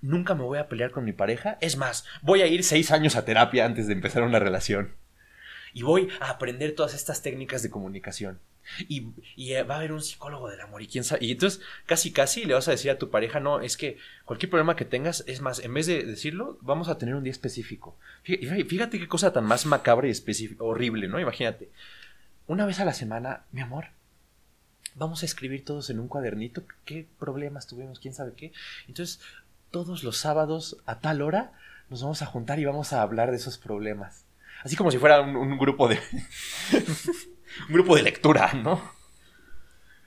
Nunca me voy a pelear con mi pareja. Es más, voy a ir 6 años a terapia antes de empezar una relación. Y voy a aprender todas estas técnicas de comunicación. Y va a haber un psicólogo del amor y quién sabe. Y entonces casi le vas a decir a tu pareja, no, es que cualquier problema que tengas, es más, en vez de decirlo, vamos a tener un día específico. Fíjate qué cosa tan más macabra y específica, horrible, ¿no? Imagínate, una vez a la semana, mi amor, vamos a escribir todos en un cuadernito qué problemas tuvimos, quién sabe qué. Entonces, todos los sábados a tal hora nos vamos a juntar y vamos a hablar de esos problemas. Así como si fuera un grupo de... un grupo de lectura, ¿no?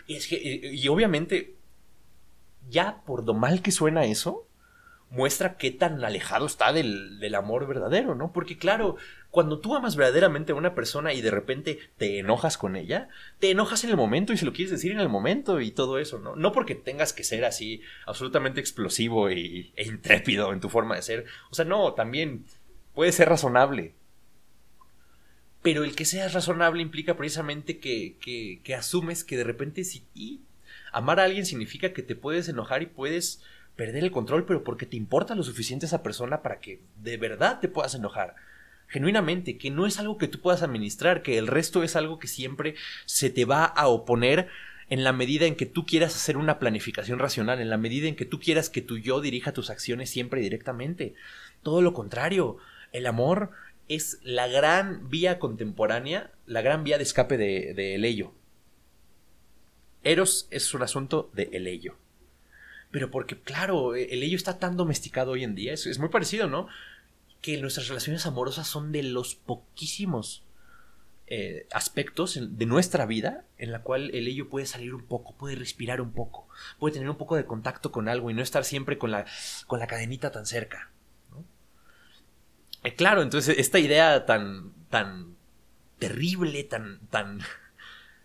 Y es que, y obviamente, ya por lo mal que suena eso, muestra qué tan alejado está del amor verdadero, ¿no? Porque claro, cuando tú amas verdaderamente a una persona y de repente te enojas con ella, te enojas en el momento y se lo quieres decir en el momento y todo eso, ¿no? No porque tengas que ser así absolutamente explosivo e intrépido en tu forma de ser. O sea, no, también puede ser razonable. Pero el que seas razonable implica precisamente que asumes que de repente sí, amar a alguien significa que te puedes enojar y puedes perder el control, pero porque te importa lo suficiente esa persona para que de verdad te puedas enojar. Genuinamente, que no es algo que tú puedas administrar, que el resto es algo que siempre se te va a oponer en la medida en que tú quieras hacer una planificación racional, en la medida en que tú quieras que tu yo dirija tus acciones siempre directamente. Todo lo contrario, el amor es la gran vía contemporánea, la gran vía de escape de Eleyo. Eros es un asunto de Eleyo. Pero porque, claro, Eleyo está tan domesticado hoy en día, es muy parecido, ¿no? Que nuestras relaciones amorosas son de los poquísimos aspectos de nuestra vida en la cual Eleyo puede salir un poco, puede respirar un poco, puede tener un poco de contacto con algo y no estar siempre con la cadenita tan cerca. Claro, entonces esta idea tan terrible, tan,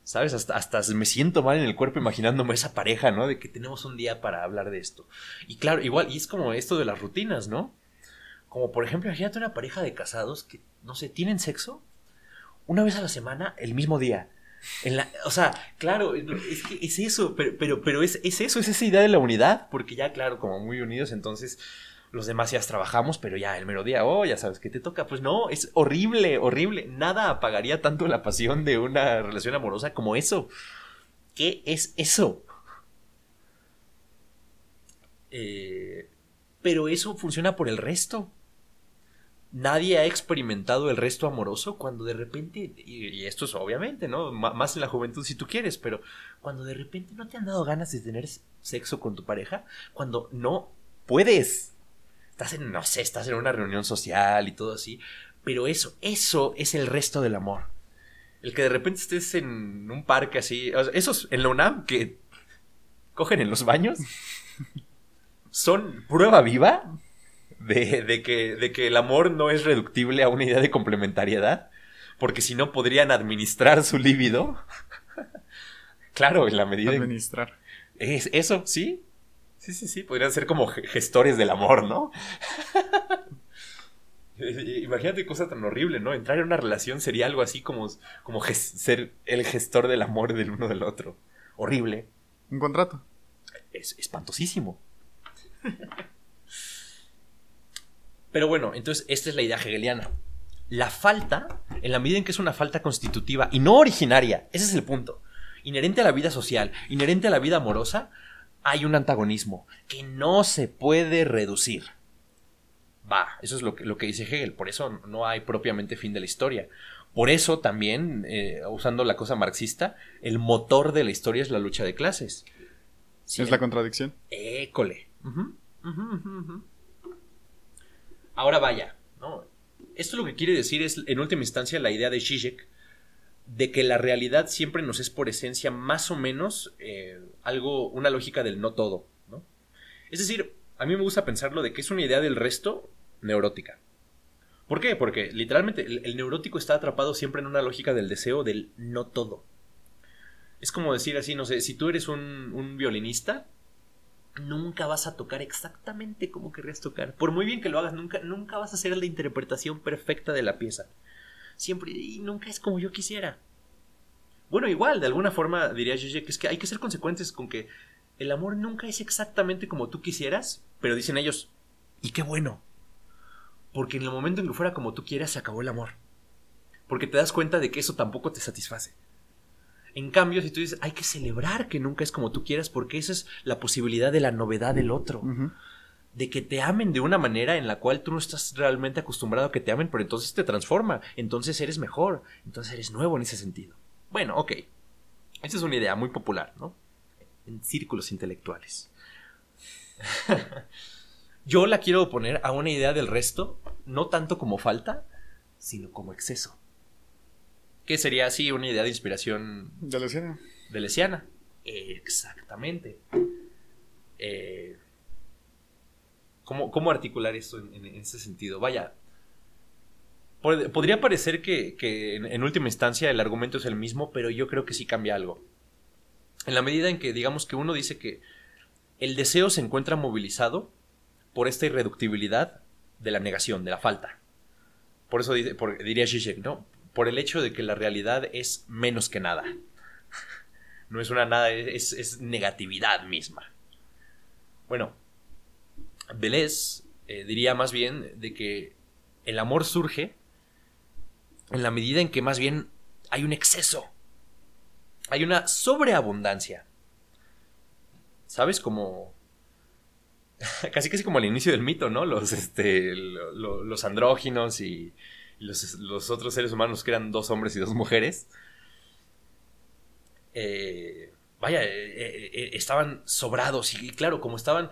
¿sabes? Hasta me siento mal en el cuerpo imaginándome esa pareja, ¿no? De que tenemos un día para hablar de esto. Y claro, igual, y es como esto de las rutinas, ¿no? Como por ejemplo, imagínate una pareja de casados que, no sé, tienen sexo una vez a la semana, el mismo día. O sea, claro, es que es eso, pero es eso, es esa idea de la unidad, porque ya, claro, como muy unidos, entonces... Los demás ya trabajamos, pero ya el mero día, ya sabes que te toca. Pues no, es horrible, horrible. Nada apagaría tanto la pasión de una relación amorosa como eso. ¿Qué es eso? Pero eso funciona por el resto. Nadie ha experimentado el resto amoroso cuando de repente, y esto es obviamente, ¿no? Más en la juventud si tú quieres, pero cuando de repente no te han dado ganas de tener sexo con tu pareja, cuando no puedes. Estás en una reunión social y todo así, pero eso es el resto del amor. El que de repente estés en un parque así, o sea, esos en la UNAM que cogen en los baños son prueba viva de que el amor no es reductible a una idea de complementariedad, porque si no podrían administrar su líbido. Claro, en la medida... Administrar. Es eso, sí. Sí, podrían ser como gestores del amor, ¿no? Imagínate cosa tan horrible, ¿no? Entrar en una relación sería algo así como ser el gestor del amor del uno del otro. Horrible. Un contrato. Es espantosísimo. Pero bueno, entonces esta es la idea hegeliana. La falta, en la medida en que es una falta constitutiva y no originaria, ese es el punto, inherente a la vida social, inherente a la vida amorosa, hay un antagonismo que no se puede reducir. Eso es lo que dice Hegel. Por eso no hay propiamente fin de la historia. Por eso también, usando la cosa marxista, el motor de la historia es la lucha de clases. ¿Sí? ¿Es la contradicción? École. Uh-huh. Ahora vaya, ¿no? Esto lo que quiere decir es, en última instancia, la idea de Žižek de que la realidad siempre nos es por esencia más o menos una lógica del no todo, ¿no? Es decir, a mí me gusta pensarlo de que es una idea del resto neurótica. ¿Por qué? Porque literalmente el neurótico está atrapado siempre en una lógica del deseo del no todo. Es como decir así, no sé, si tú eres un violinista, nunca vas a tocar exactamente como querrías tocar. Por muy bien que lo hagas, nunca vas a hacer la interpretación perfecta de la pieza. Siempre y nunca es como yo quisiera. Bueno, igual, de alguna forma diría Žižek que es que hay que ser consecuentes con que el amor nunca es exactamente como tú quisieras, pero dicen ellos, y qué bueno, porque en el momento en que fuera como tú quieras se acabó el amor, porque te das cuenta de que eso tampoco te satisface. En cambio, si tú dices, hay que celebrar que nunca es como tú quieras, porque esa es la posibilidad de la novedad del otro. Uh-huh. De que te amen de una manera en la cual tú no estás realmente acostumbrado a que te amen, pero entonces te transforma, entonces eres mejor, entonces eres nuevo en ese sentido. Bueno, ok. Esa es una idea muy popular, ¿no? En círculos intelectuales. Yo la quiero oponer a una idea del resto, no tanto como falta, sino como exceso. Que sería así una idea de inspiración... deleuziana. Deleuziana. Exactamente. ¿Cómo articular esto en ese sentido? Vaya, podría parecer que en última instancia el argumento es el mismo, pero yo creo que sí cambia algo. En la medida en que, digamos que uno dice que el deseo se encuentra movilizado por esta irreductibilidad de la negación, de la falta. Por eso diría Žižek, ¿no? Por el hecho de que la realidad es menos que nada. No es una nada, es negatividad misma. Bueno, Deleuze diría más bien de que el amor surge en la medida en que más bien hay un exceso. Hay una sobreabundancia. ¿Sabes? Como... casi como al inicio del mito, ¿no? Los andróginos y... Los otros seres humanos que eran 2 hombres y 2 mujeres. Estaban sobrados. Y claro, como estaban...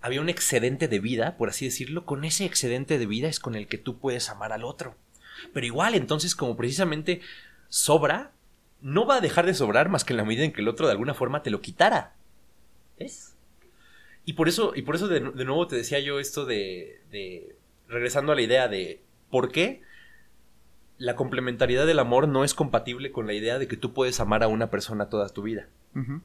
Había un excedente de vida, por así decirlo. Con ese excedente de vida es con el que tú puedes amar al otro. Pero igual, entonces, como precisamente sobra, no va a dejar de sobrar más que en la medida en que el otro de alguna forma te lo quitara. ¿Ves? Y por eso de nuevo te decía yo esto de regresando a la idea de ¿por qué? La complementariedad del amor no es compatible con la idea de que tú puedes amar a una persona toda tu vida. Uh-huh.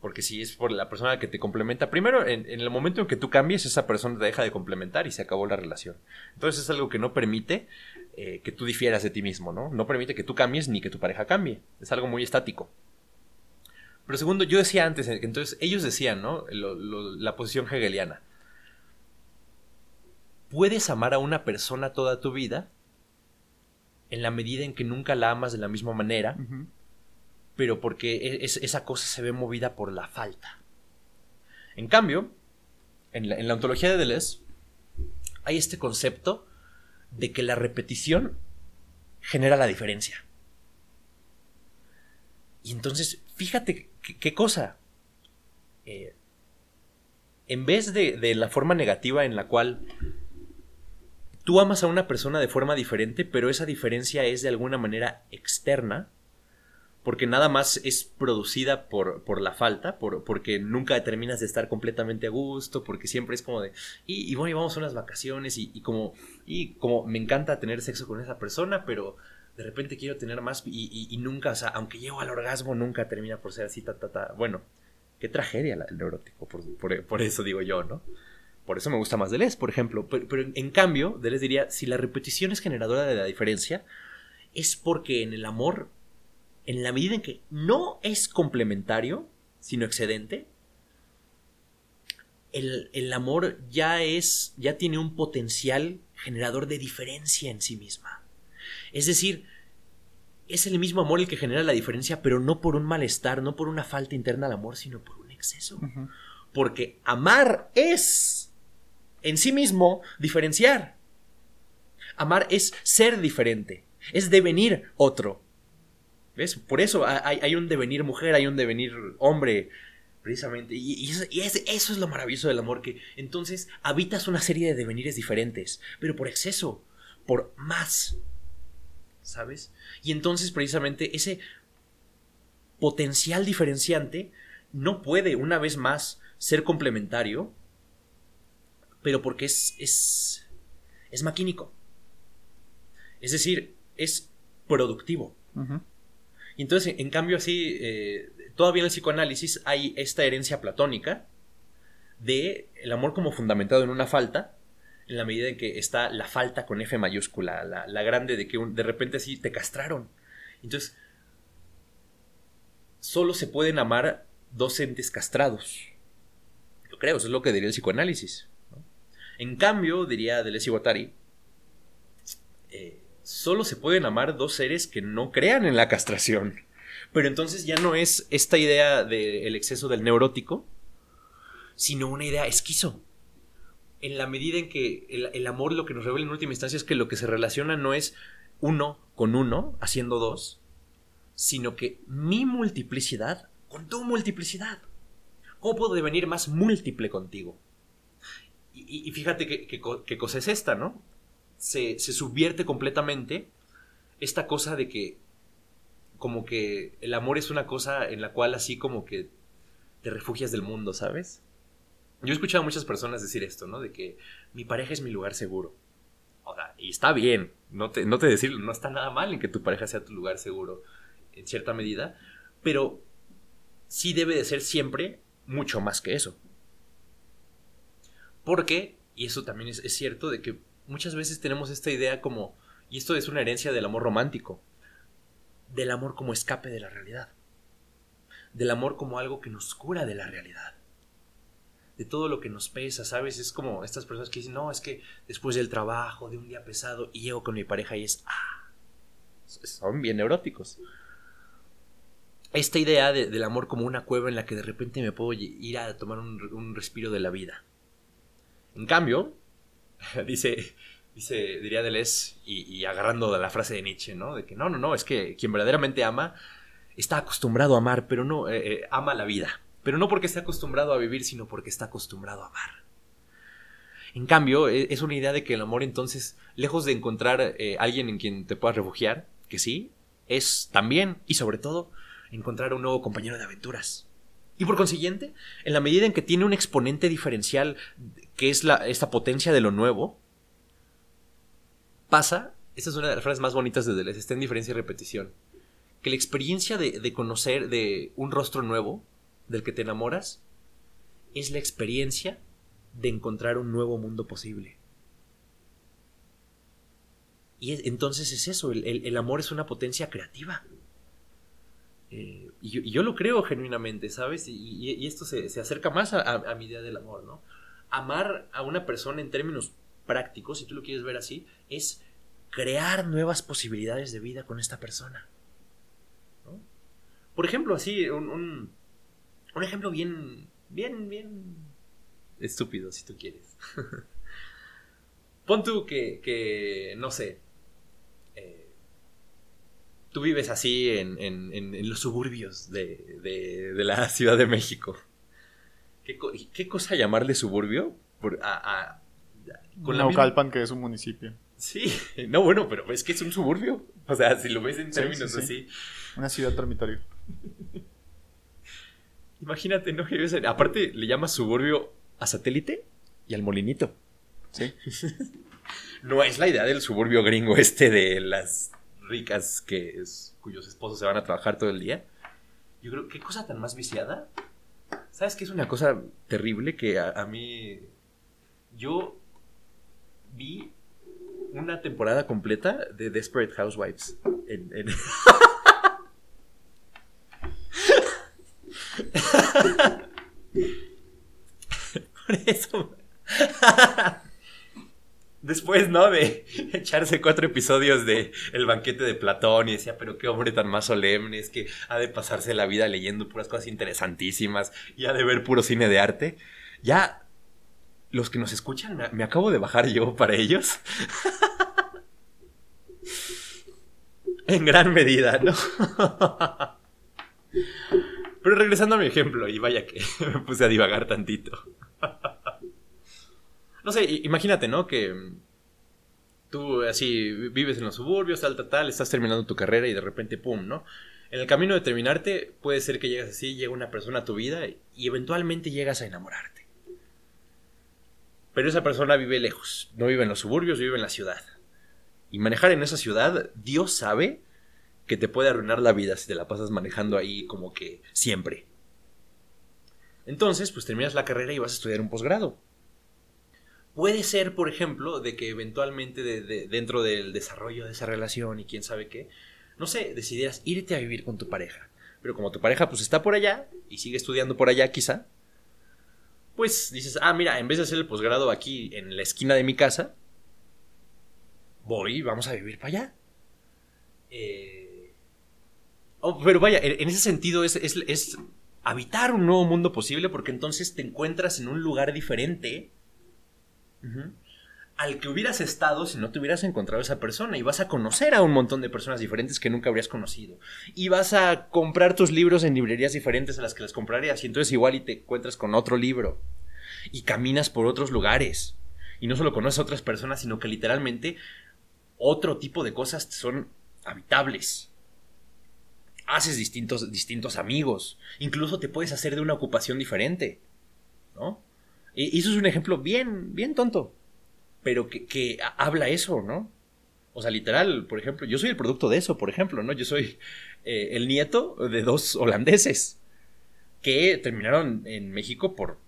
Porque si es por la persona que te complementa... Primero, en el momento en que tú cambies, esa persona te deja de complementar y se acabó la relación. Entonces es algo que no permite que tú difieras de ti mismo, ¿no? No permite que tú cambies ni que tu pareja cambie. Es algo muy estático. Pero segundo, yo decía antes, entonces ellos decían, ¿no? La posición hegeliana. Puedes amar a una persona toda tu vida... en la medida en que nunca la amas de la misma manera, uh-huh. Pero porque esa cosa se ve movida por la falta. En cambio, en la ontología de Deleuze, hay este concepto de que la repetición genera la diferencia. Y entonces, fíjate qué cosa. En vez de la forma negativa en la cual... tú amas a una persona de forma diferente, pero esa diferencia es de alguna manera externa, porque nada más es producida por la falta, porque nunca terminas de estar completamente a gusto, porque siempre es como de, y bueno, y vamos a unas vacaciones, y como me encanta tener sexo con esa persona, pero de repente quiero tener más, y nunca, o sea, aunque llego al orgasmo, nunca termina por ser así, Bueno, qué tragedia el neurótico, por eso digo yo, ¿no? Por eso me gusta más Deleuze, por ejemplo. Pero en cambio, Deleuze diría, si la repetición es generadora de la diferencia, es porque en el amor, en la medida en que no es complementario, sino excedente, el amor ya tiene un potencial generador de diferencia en sí misma. Es decir, es el mismo amor el que genera la diferencia, pero no por un malestar, no por una falta interna al amor, sino por un exceso. Uh-huh. Porque amar es, en sí mismo, diferenciar. Amar es ser diferente, es devenir otro. ¿Ves? Por eso hay un devenir mujer, hay un devenir hombre, precisamente. Eso es lo maravilloso del amor, que entonces habitas una serie de devenires diferentes, pero por exceso. por más, ¿sabes? Y entonces precisamente ese potencial diferenciante no puede, una vez más, ser complementario, pero porque es maquínico. Es decir, es productivo. Uh-huh. Y entonces, en cambio, así, todavía en el psicoanálisis hay esta herencia platónica de el amor como fundamentado en una falta, en la medida en que está la falta con F mayúscula, la grande de que de repente así te castraron. Entonces, solo se pueden amar dos entes castrados. Yo creo, eso es lo que diría el psicoanálisis, ¿no? En cambio, diría Deleuze y Guattari, solo se pueden amar dos seres que no crean en la castración. Pero entonces ya no es esta idea del exceso del neurótico, sino una idea esquizo. En la medida en que el amor lo que nos revela en última instancia es que lo que se relaciona no es uno con uno, haciendo dos, sino que mi multiplicidad con tu multiplicidad. ¿Cómo puedo devenir más múltiple contigo? Y fíjate qué cosa es esta, ¿no? Se subvierte completamente esta cosa de que como que el amor es una cosa en la cual así como que te refugias del mundo, ¿sabes? Yo he escuchado a muchas personas decir esto, ¿no? De que mi pareja es mi lugar seguro. Ahora, y está bien, no te decir, no está nada mal en que tu pareja sea tu lugar seguro, en cierta medida, pero sí debe de ser siempre mucho más que eso. Porque, y eso también es cierto, de que muchas veces tenemos esta idea como, y esto es una herencia del amor romántico, del amor como escape de la realidad, del amor como algo que nos cura de la realidad, de todo lo que nos pesa, ¿sabes? Es como estas personas que dicen, no, es que después del trabajo, de un día pesado, y llego con mi pareja y son bien neuróticos. Esta idea del amor como una cueva en la que de repente me puedo ir a tomar un respiro de la vida. En cambio, diría Deleuze, y agarrando de la frase de Nietzsche, ¿no? De que no, es que quien verdaderamente ama está acostumbrado a amar, pero no ama la vida. Pero no porque está acostumbrado a vivir, sino porque está acostumbrado a amar. En cambio, es una idea de que el amor, entonces, lejos de encontrar alguien en quien te puedas refugiar, que sí, es también y sobre todo encontrar un nuevo compañero de aventuras. Y por consiguiente, en la medida en que tiene un exponente diferencial que es esta potencia de lo nuevo, pasa, esta es una de las frases más bonitas de Deleuze, está en diferencia y repetición, que la experiencia de conocer de un rostro nuevo del que te enamoras es la experiencia de encontrar un nuevo mundo posible. Y entonces es eso, el amor es una potencia creativa. Y yo lo creo genuinamente, ¿sabes? Y esto se acerca más a mi idea del amor, ¿no? Amar a una persona en términos prácticos, si tú lo quieres ver así, es crear nuevas posibilidades de vida con esta persona, ¿no? Por ejemplo, así, un ejemplo bien estúpido, si tú quieres. Pon tú que no sé, tú vives así en los suburbios de la Ciudad de México. ¿Qué cosa llamarle suburbio? Con Naucalpan, que es un municipio. Sí, no, bueno, pero es que es un suburbio. O sea, si lo ves en términos así. Una ciudad dormitorio. Imagínate, ¿no? Aparte, le llamas suburbio a Satélite y al Molinito. Sí. No es la idea del suburbio gringo de las ricas cuyos esposos se van a trabajar todo el día. Yo creo, ¿qué cosa tan más viciada? ¿Sabes qué? Es una cosa terrible que a mí... Yo vi una temporada completa de Desperate Housewives. Por eso... Después, ¿no? De echarse 4 episodios de El banquete de Platón y decía, pero qué hombre tan más solemne, es que ha de pasarse la vida leyendo puras cosas interesantísimas y ha de ver puro cine de arte. Ya, los que nos escuchan, me acabo de bajar yo para ellos. En gran medida, ¿no? Pero regresando a mi ejemplo, y vaya que me puse a divagar tantito. No sé, imagínate, ¿no? Que tú así vives en los suburbios, tal, estás terminando tu carrera y de repente pum, ¿no? En el camino de terminarte puede ser que llegas así, llega una persona a tu vida y eventualmente llegas a enamorarte. Pero esa persona vive lejos, no vive en los suburbios, vive en la ciudad. Y manejar en esa ciudad, Dios sabe que te puede arruinar la vida si te la pasas manejando ahí como que siempre. Entonces, pues terminas la carrera y vas a estudiar un posgrado. Puede ser, por ejemplo, de que eventualmente dentro del desarrollo de esa relación y quién sabe qué, no sé, decidieras irte a vivir con tu pareja. Pero como tu pareja pues está por allá y sigue estudiando por allá quizá, pues dices, ah, mira, en vez de hacer el posgrado aquí en la esquina de mi casa, voy, vamos a vivir para allá. Pero vaya, en ese sentido es habitar un nuevo mundo posible, porque entonces te encuentras en un lugar diferente al que hubieras estado si no te hubieras encontrado esa persona, y vas a conocer a un montón de personas diferentes que nunca habrías conocido, y vas a comprar tus libros en librerías diferentes a las que las comprarías, y entonces igual y te encuentras con otro libro y caminas por otros lugares y no solo conoces a otras personas, sino que literalmente otro tipo de cosas son habitables. Haces distintos amigos, incluso te puedes hacer de una ocupación diferente, ¿no? Y eso es un ejemplo bien tonto, pero que habla eso, ¿no? O sea, literal, por ejemplo, yo soy el producto de eso, por ejemplo, ¿no? Yo soy el nieto de dos holandeses que terminaron en México por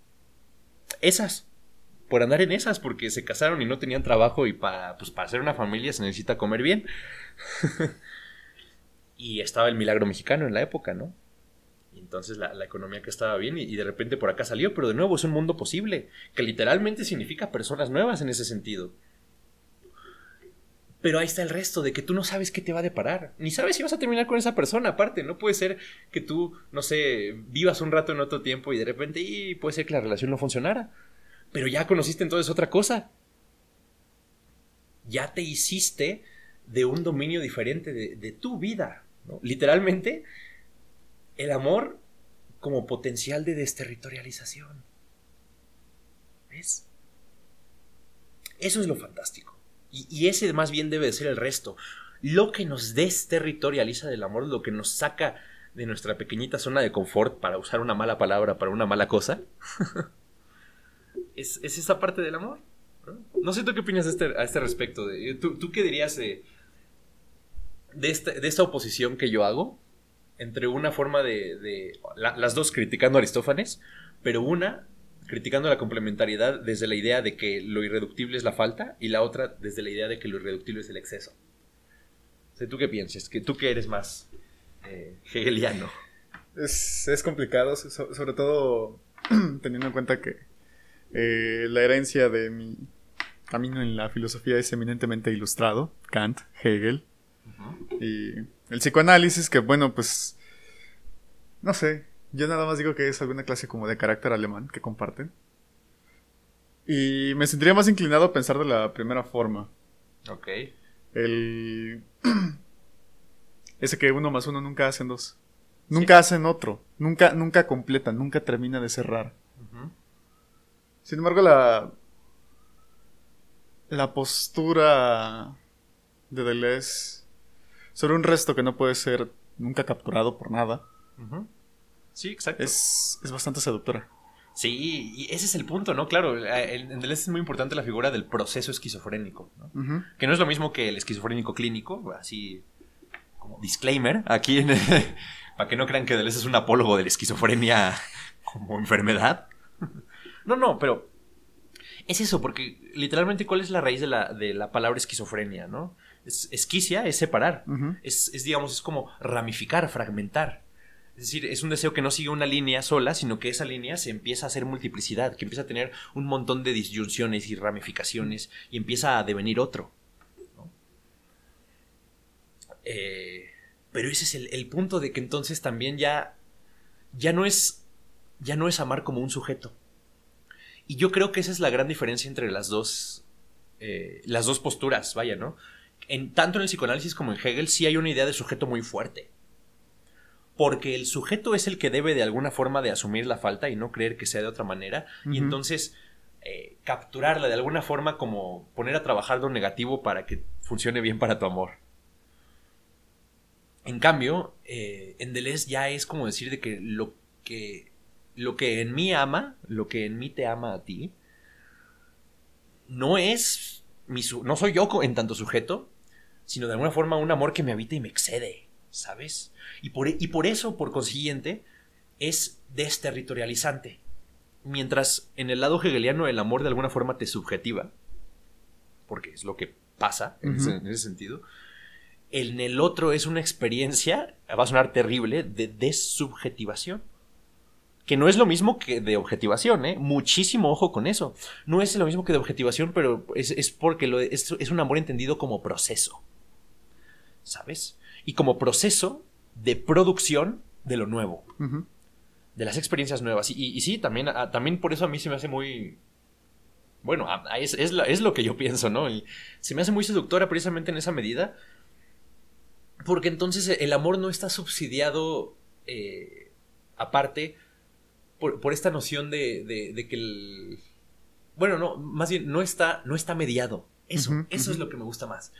andar en esas, porque se casaron y no tenían trabajo, y para hacer una familia se necesita comer bien. Y estaba el milagro mexicano en la época, ¿no? Entonces la economía que estaba bien y de repente por acá salió, pero de nuevo es un mundo posible, que literalmente significa personas nuevas en ese sentido. Pero ahí está el resto de que tú no sabes qué te va a deparar, ni sabes si vas a terminar con esa persona. Aparte, no puede ser que tú, no sé, vivas un rato en otro tiempo y de repente puede ser que la relación no funcionara, pero ya conociste entonces otra cosa. Ya te hiciste de un dominio diferente de tu vida, ¿no? Literalmente el amor como potencial de desterritorialización. ¿Ves? Eso es lo fantástico. Y ese más bien debe de ser el resto. Lo que nos desterritorializa del amor, lo que nos saca de nuestra pequeñita zona de confort, para usar una mala palabra, para una mala cosa, es esa parte del amor, ¿no? No sé tú qué opinas a este respecto. ¿Tú qué dirías de esta oposición que yo hago? Entre una forma las dos criticando a Aristófanes, pero una criticando la complementariedad desde la idea de que lo irreductible es la falta, y la otra desde la idea de que lo irreductible es el exceso. O sea, ¿tú qué piensas? ¿Tú qué eres más hegeliano? Es complicado, sobre todo teniendo en cuenta que la herencia de mi camino en la filosofía es eminentemente ilustrado, Kant, Hegel, y el psicoanálisis, que bueno, pues no sé, yo nada más digo que es alguna clase como de carácter alemán que comparten, y me sentiría más inclinado a pensar de la primera forma. Ok. Ese que 1 más 1 nunca hacen 2. Nunca ¿sí? hacen otro, nunca completan, nunca termina de cerrar. Sin embargo, la postura de Deleuze sobre un resto que no puede ser nunca capturado por nada. Sí, exacto. Es bastante seductora. Sí, y ese es el punto, ¿no? Claro, en Deleuze es muy importante la figura del proceso esquizofrénico, ¿no? Que no es lo mismo que el esquizofrénico clínico, así como disclaimer, aquí para que no crean que Deleuze es un apólogo de la esquizofrenia como enfermedad. No, pero es eso, porque literalmente ¿cuál es la raíz de la palabra esquizofrenia, no? Esquicia es separar, digamos, es como ramificar, fragmentar. Es decir, es un deseo que no sigue una línea sola, sino que esa línea se empieza a hacer multiplicidad, que empieza a tener un montón de disyunciones y ramificaciones, y empieza a devenir otro, ¿no? Pero ese es el punto de que entonces también ya no es amar como un sujeto. Y yo creo que esa es la gran diferencia entre las dos posturas, vaya, ¿no? Tanto en el psicoanálisis como en Hegel sí hay una idea de sujeto muy fuerte, porque el sujeto es el que debe de alguna forma de asumir la falta y no creer que sea de otra manera, y entonces capturarla de alguna forma, como poner a trabajar lo negativo para que funcione bien para tu amor. En cambio, en Deleuze ya es como decir de que lo que en mí ama, lo que en mí te ama a ti, no soy yo en tanto sujeto, sino de alguna forma un amor que me habita y me excede, ¿sabes? Y por eso, por consiguiente, es desterritorializante. Mientras en el lado hegeliano el amor de alguna forma te subjetiva, porque es lo que pasa en ese sentido, en el otro es una experiencia, va a sonar terrible, de desubjetivación. Que no es lo mismo que de objetivación, ¿eh? Muchísimo ojo con eso. No es lo mismo que de objetivación, pero es porque es un amor entendido como proceso, ¿sabes? Y como proceso de producción de lo nuevo. Uh-huh. De las experiencias nuevas. Y sí, también por eso a mí se me hace muy... Bueno, es lo que yo pienso, ¿no? Y se me hace muy seductora precisamente en esa medida. Porque entonces el amor no está subsidiado aparte por esta noción de que el... Bueno, no, más bien no está mediado. Eso es lo que me gusta más.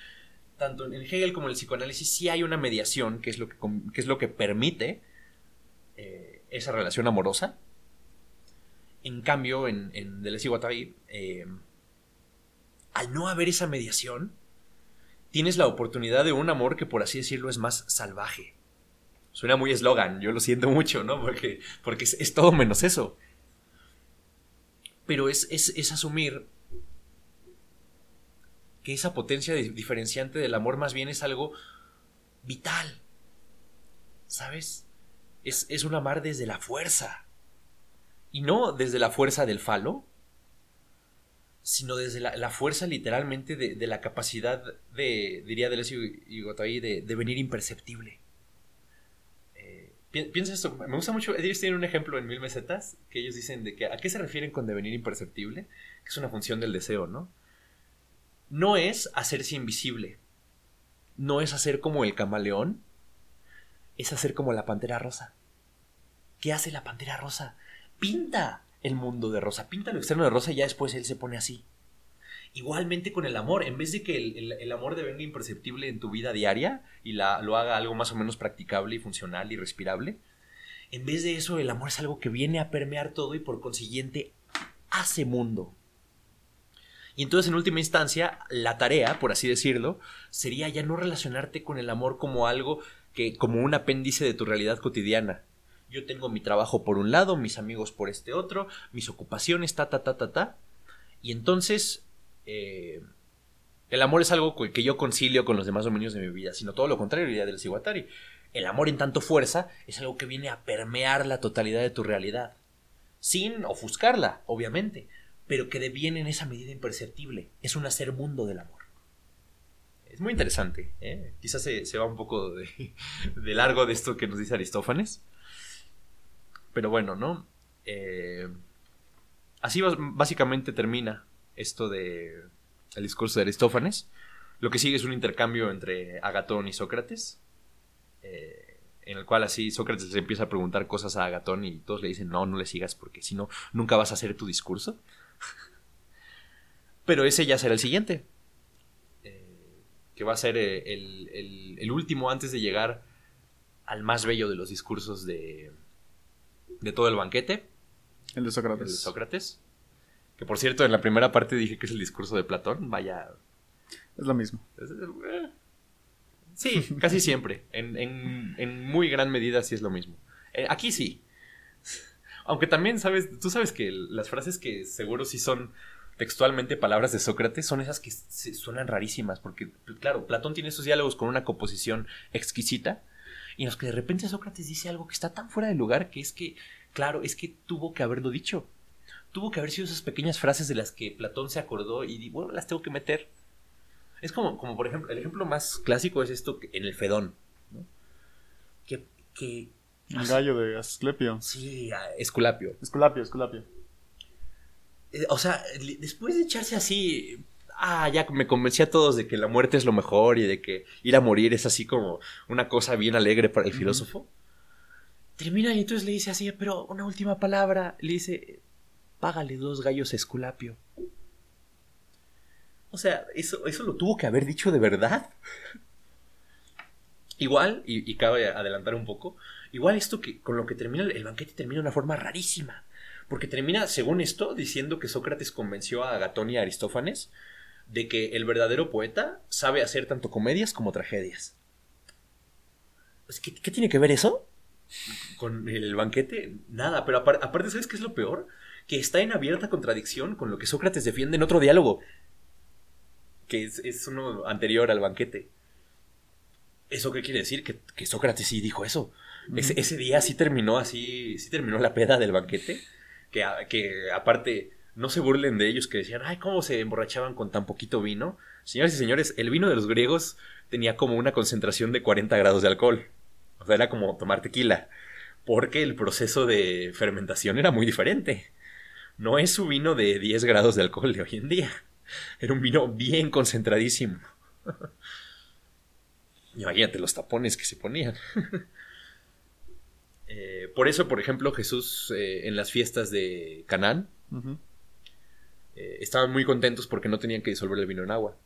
Tanto en Hegel como en el psicoanálisis sí hay una mediación, que es lo que permite... esa relación amorosa. En cambio, en Deleuze y Guattari, al no haber esa mediación, tienes la oportunidad de un amor que, por así decirlo, es más salvaje. Suena muy eslogan, yo lo siento mucho, ¿no? Porque es todo menos eso. Pero es asumir que esa potencia diferenciante del amor más bien es algo vital, ¿sabes? Es un amar desde la fuerza. Y no desde la fuerza del falo, sino desde la fuerza literalmente de la capacidad de, diría Deleuze y Guattari, de venir imperceptible. Piensa esto, me gusta mucho. Ellos tienen un ejemplo en Mil Mesetas, que ellos dicen de que a qué se refieren con devenir imperceptible, que es una función del deseo, ¿no? No es hacerse invisible, no es hacer como el camaleón, es hacer como la pantera rosa. ¿Qué hace la pantera rosa? Pinta el mundo de rosa, pinta lo externo de rosa y ya después él se pone así. Igualmente con el amor, en vez de que el amor devenga imperceptible en tu vida diaria y lo haga algo más o menos practicable y funcional y respirable, en vez de eso el amor es algo que viene a permear todo y por consiguiente hace mundo. Y entonces, en última instancia, la tarea, por así decirlo, sería ya no relacionarte con el amor como algo... como un apéndice de tu realidad cotidiana. Yo tengo mi trabajo por un lado, mis amigos por este otro, mis ocupaciones, Y entonces, el amor es algo que yo concilio con los demás dominios de mi vida, sino todo lo contrario, diría Deleuze y Guattari. El amor en tanto fuerza es algo que viene a permear la totalidad de tu realidad, sin ofuscarla, obviamente, pero que deviene en esa medida imperceptible. Es un hacer mundo del amor. Es muy interesante, ¿eh? Quizás se va un poco de largo de esto que nos dice Aristófanes. Pero bueno, ¿no? Así básicamente termina esto de el discurso de Aristófanes. Lo que sigue es un intercambio entre Agatón y Sócrates, en el cual así Sócrates le empieza a preguntar cosas a Agatón y todos le dicen, no le sigas porque si no, nunca vas a hacer tu discurso. Pero ese ya será el siguiente, que va a ser el último antes de llegar al más bello de los discursos de todo el banquete. El de Sócrates. Que, por cierto, en la primera parte dije que es el discurso de Platón. Vaya. Es lo mismo. Sí, casi siempre. En muy gran medida sí es lo mismo. Aquí sí. Aunque también tú sabes que las frases que seguro sí son... textualmente palabras de Sócrates son esas que se suenan rarísimas, porque claro, Platón tiene esos diálogos con una composición exquisita y en los que de repente Sócrates dice algo que está tan fuera de lugar que tuvo que haberlo dicho, tuvo que haber sido esas pequeñas frases de las que Platón se acordó y bueno, las tengo que meter. Es como por ejemplo, el ejemplo más clásico es esto en el Fedón, ¿no? que el gallo de Asclepio. Sí, Esculapio. O sea, después de echarse así, ya me convencí a todos de que la muerte es lo mejor y de que ir a morir es así como una cosa bien alegre para el filósofo. Termina y entonces le dice así, pero una última palabra, le dice, Págale 2 gallos a Esculapio. O sea, eso lo tuvo que haber dicho de verdad. Igual, y cabe adelantar un poco, igual esto que con lo que termina el banquete termina de una forma rarísima. Porque termina, según esto, diciendo que Sócrates convenció a Agatón y a Aristófanes de que el verdadero poeta sabe hacer tanto comedias como tragedias. Pues, ¿qué tiene que ver eso con el banquete? Nada, pero aparte, ¿sabes qué es lo peor? Que está en abierta contradicción con lo que Sócrates defiende en otro diálogo, que es uno anterior al banquete. ¿Eso qué quiere decir? Que Sócrates sí dijo eso. Ese día sí terminó la peda del banquete. Que aparte, no se burlen de ellos que decían, ay, cómo se emborrachaban con tan poquito vino. Señoras y señores, el vino de los griegos tenía como una concentración de 40 grados de alcohol. O sea, era como tomar tequila. Porque el proceso de fermentación era muy diferente. No es su vino de 10 grados de alcohol de hoy en día. Era un vino bien concentradísimo. Imagínate los tapones que se ponían. Por eso, por ejemplo, Jesús en las fiestas de Canaán estaban muy contentos porque no tenían que disolver el vino en agua.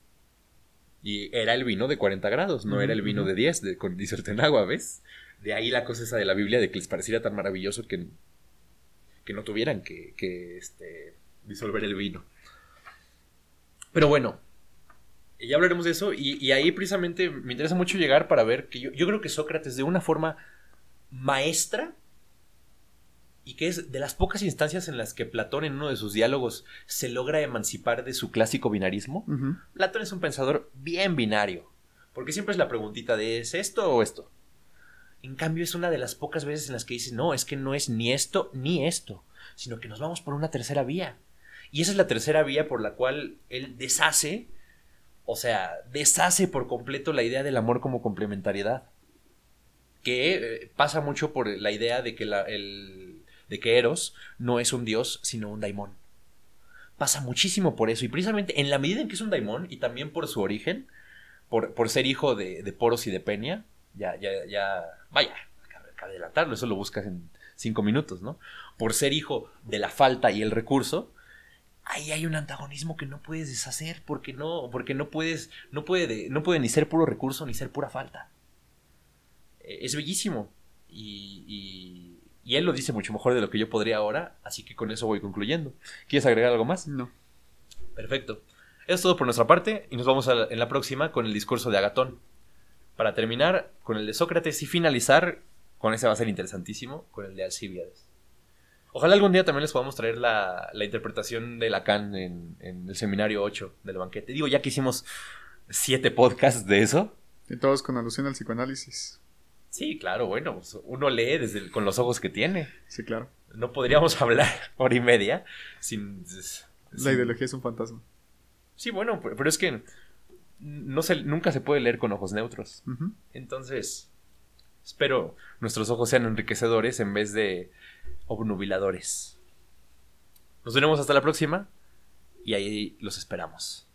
Y era el vino de 40 grados, no era el vino de 10, disuelto en agua, ¿ves? De ahí la cosa esa de la Biblia de que les pareciera tan maravilloso que no tuvieran que disolver el vino. Pero bueno, ya hablaremos de eso, y ahí precisamente me interesa mucho llegar para ver que yo creo que Sócrates, de una forma maestra, y que es de las pocas instancias en las que Platón en uno de sus diálogos se logra emancipar de su clásico binarismo. Platón es un pensador bien binario, porque siempre es la preguntita de ¿es esto o esto? En cambio es una de las pocas veces en las que dice no, es que no es ni esto ni esto, sino que nos vamos por una tercera vía. Y esa es la tercera vía por la cual él deshace por completo la idea del amor como complementariedad. Que pasa mucho por la idea de que de que Eros no es un dios, sino un daimón. Pasa muchísimo por eso. Y precisamente en la medida en que es un daimón, y también por su origen, por ser hijo de Poros y de Penia, ya, vaya, cabe adelantarlo, eso lo buscas en 5 minutos, ¿no? Por ser hijo de la falta y el recurso, ahí hay un antagonismo que no puedes deshacer porque no puede ni ser puro recurso ni ser pura falta. Es bellísimo y él lo dice mucho mejor de lo que yo podría ahora, así que con eso voy concluyendo. ¿Quieres agregar algo más? No. Perfecto. Eso es todo por nuestra parte y nos vamos en la próxima con el discurso de Agatón. Para terminar con el de Sócrates y finalizar, con ese va a ser interesantísimo, con el de Alcibíades. Ojalá algún día también les podamos traer la interpretación de Lacan en el seminario 8 del banquete. Digo, ya que hicimos 7 podcasts de eso. Y todos con alusión al psicoanálisis. Sí, claro, bueno, pues uno lee con los ojos que tiene. Sí, claro. No podríamos hablar hora y media sin... La ideología es un fantasma. Sí, bueno, pero es que nunca se puede leer con ojos neutros. Entonces, espero nuestros ojos sean enriquecedores en vez de obnubiladores. Nos veremos hasta la próxima y ahí los esperamos.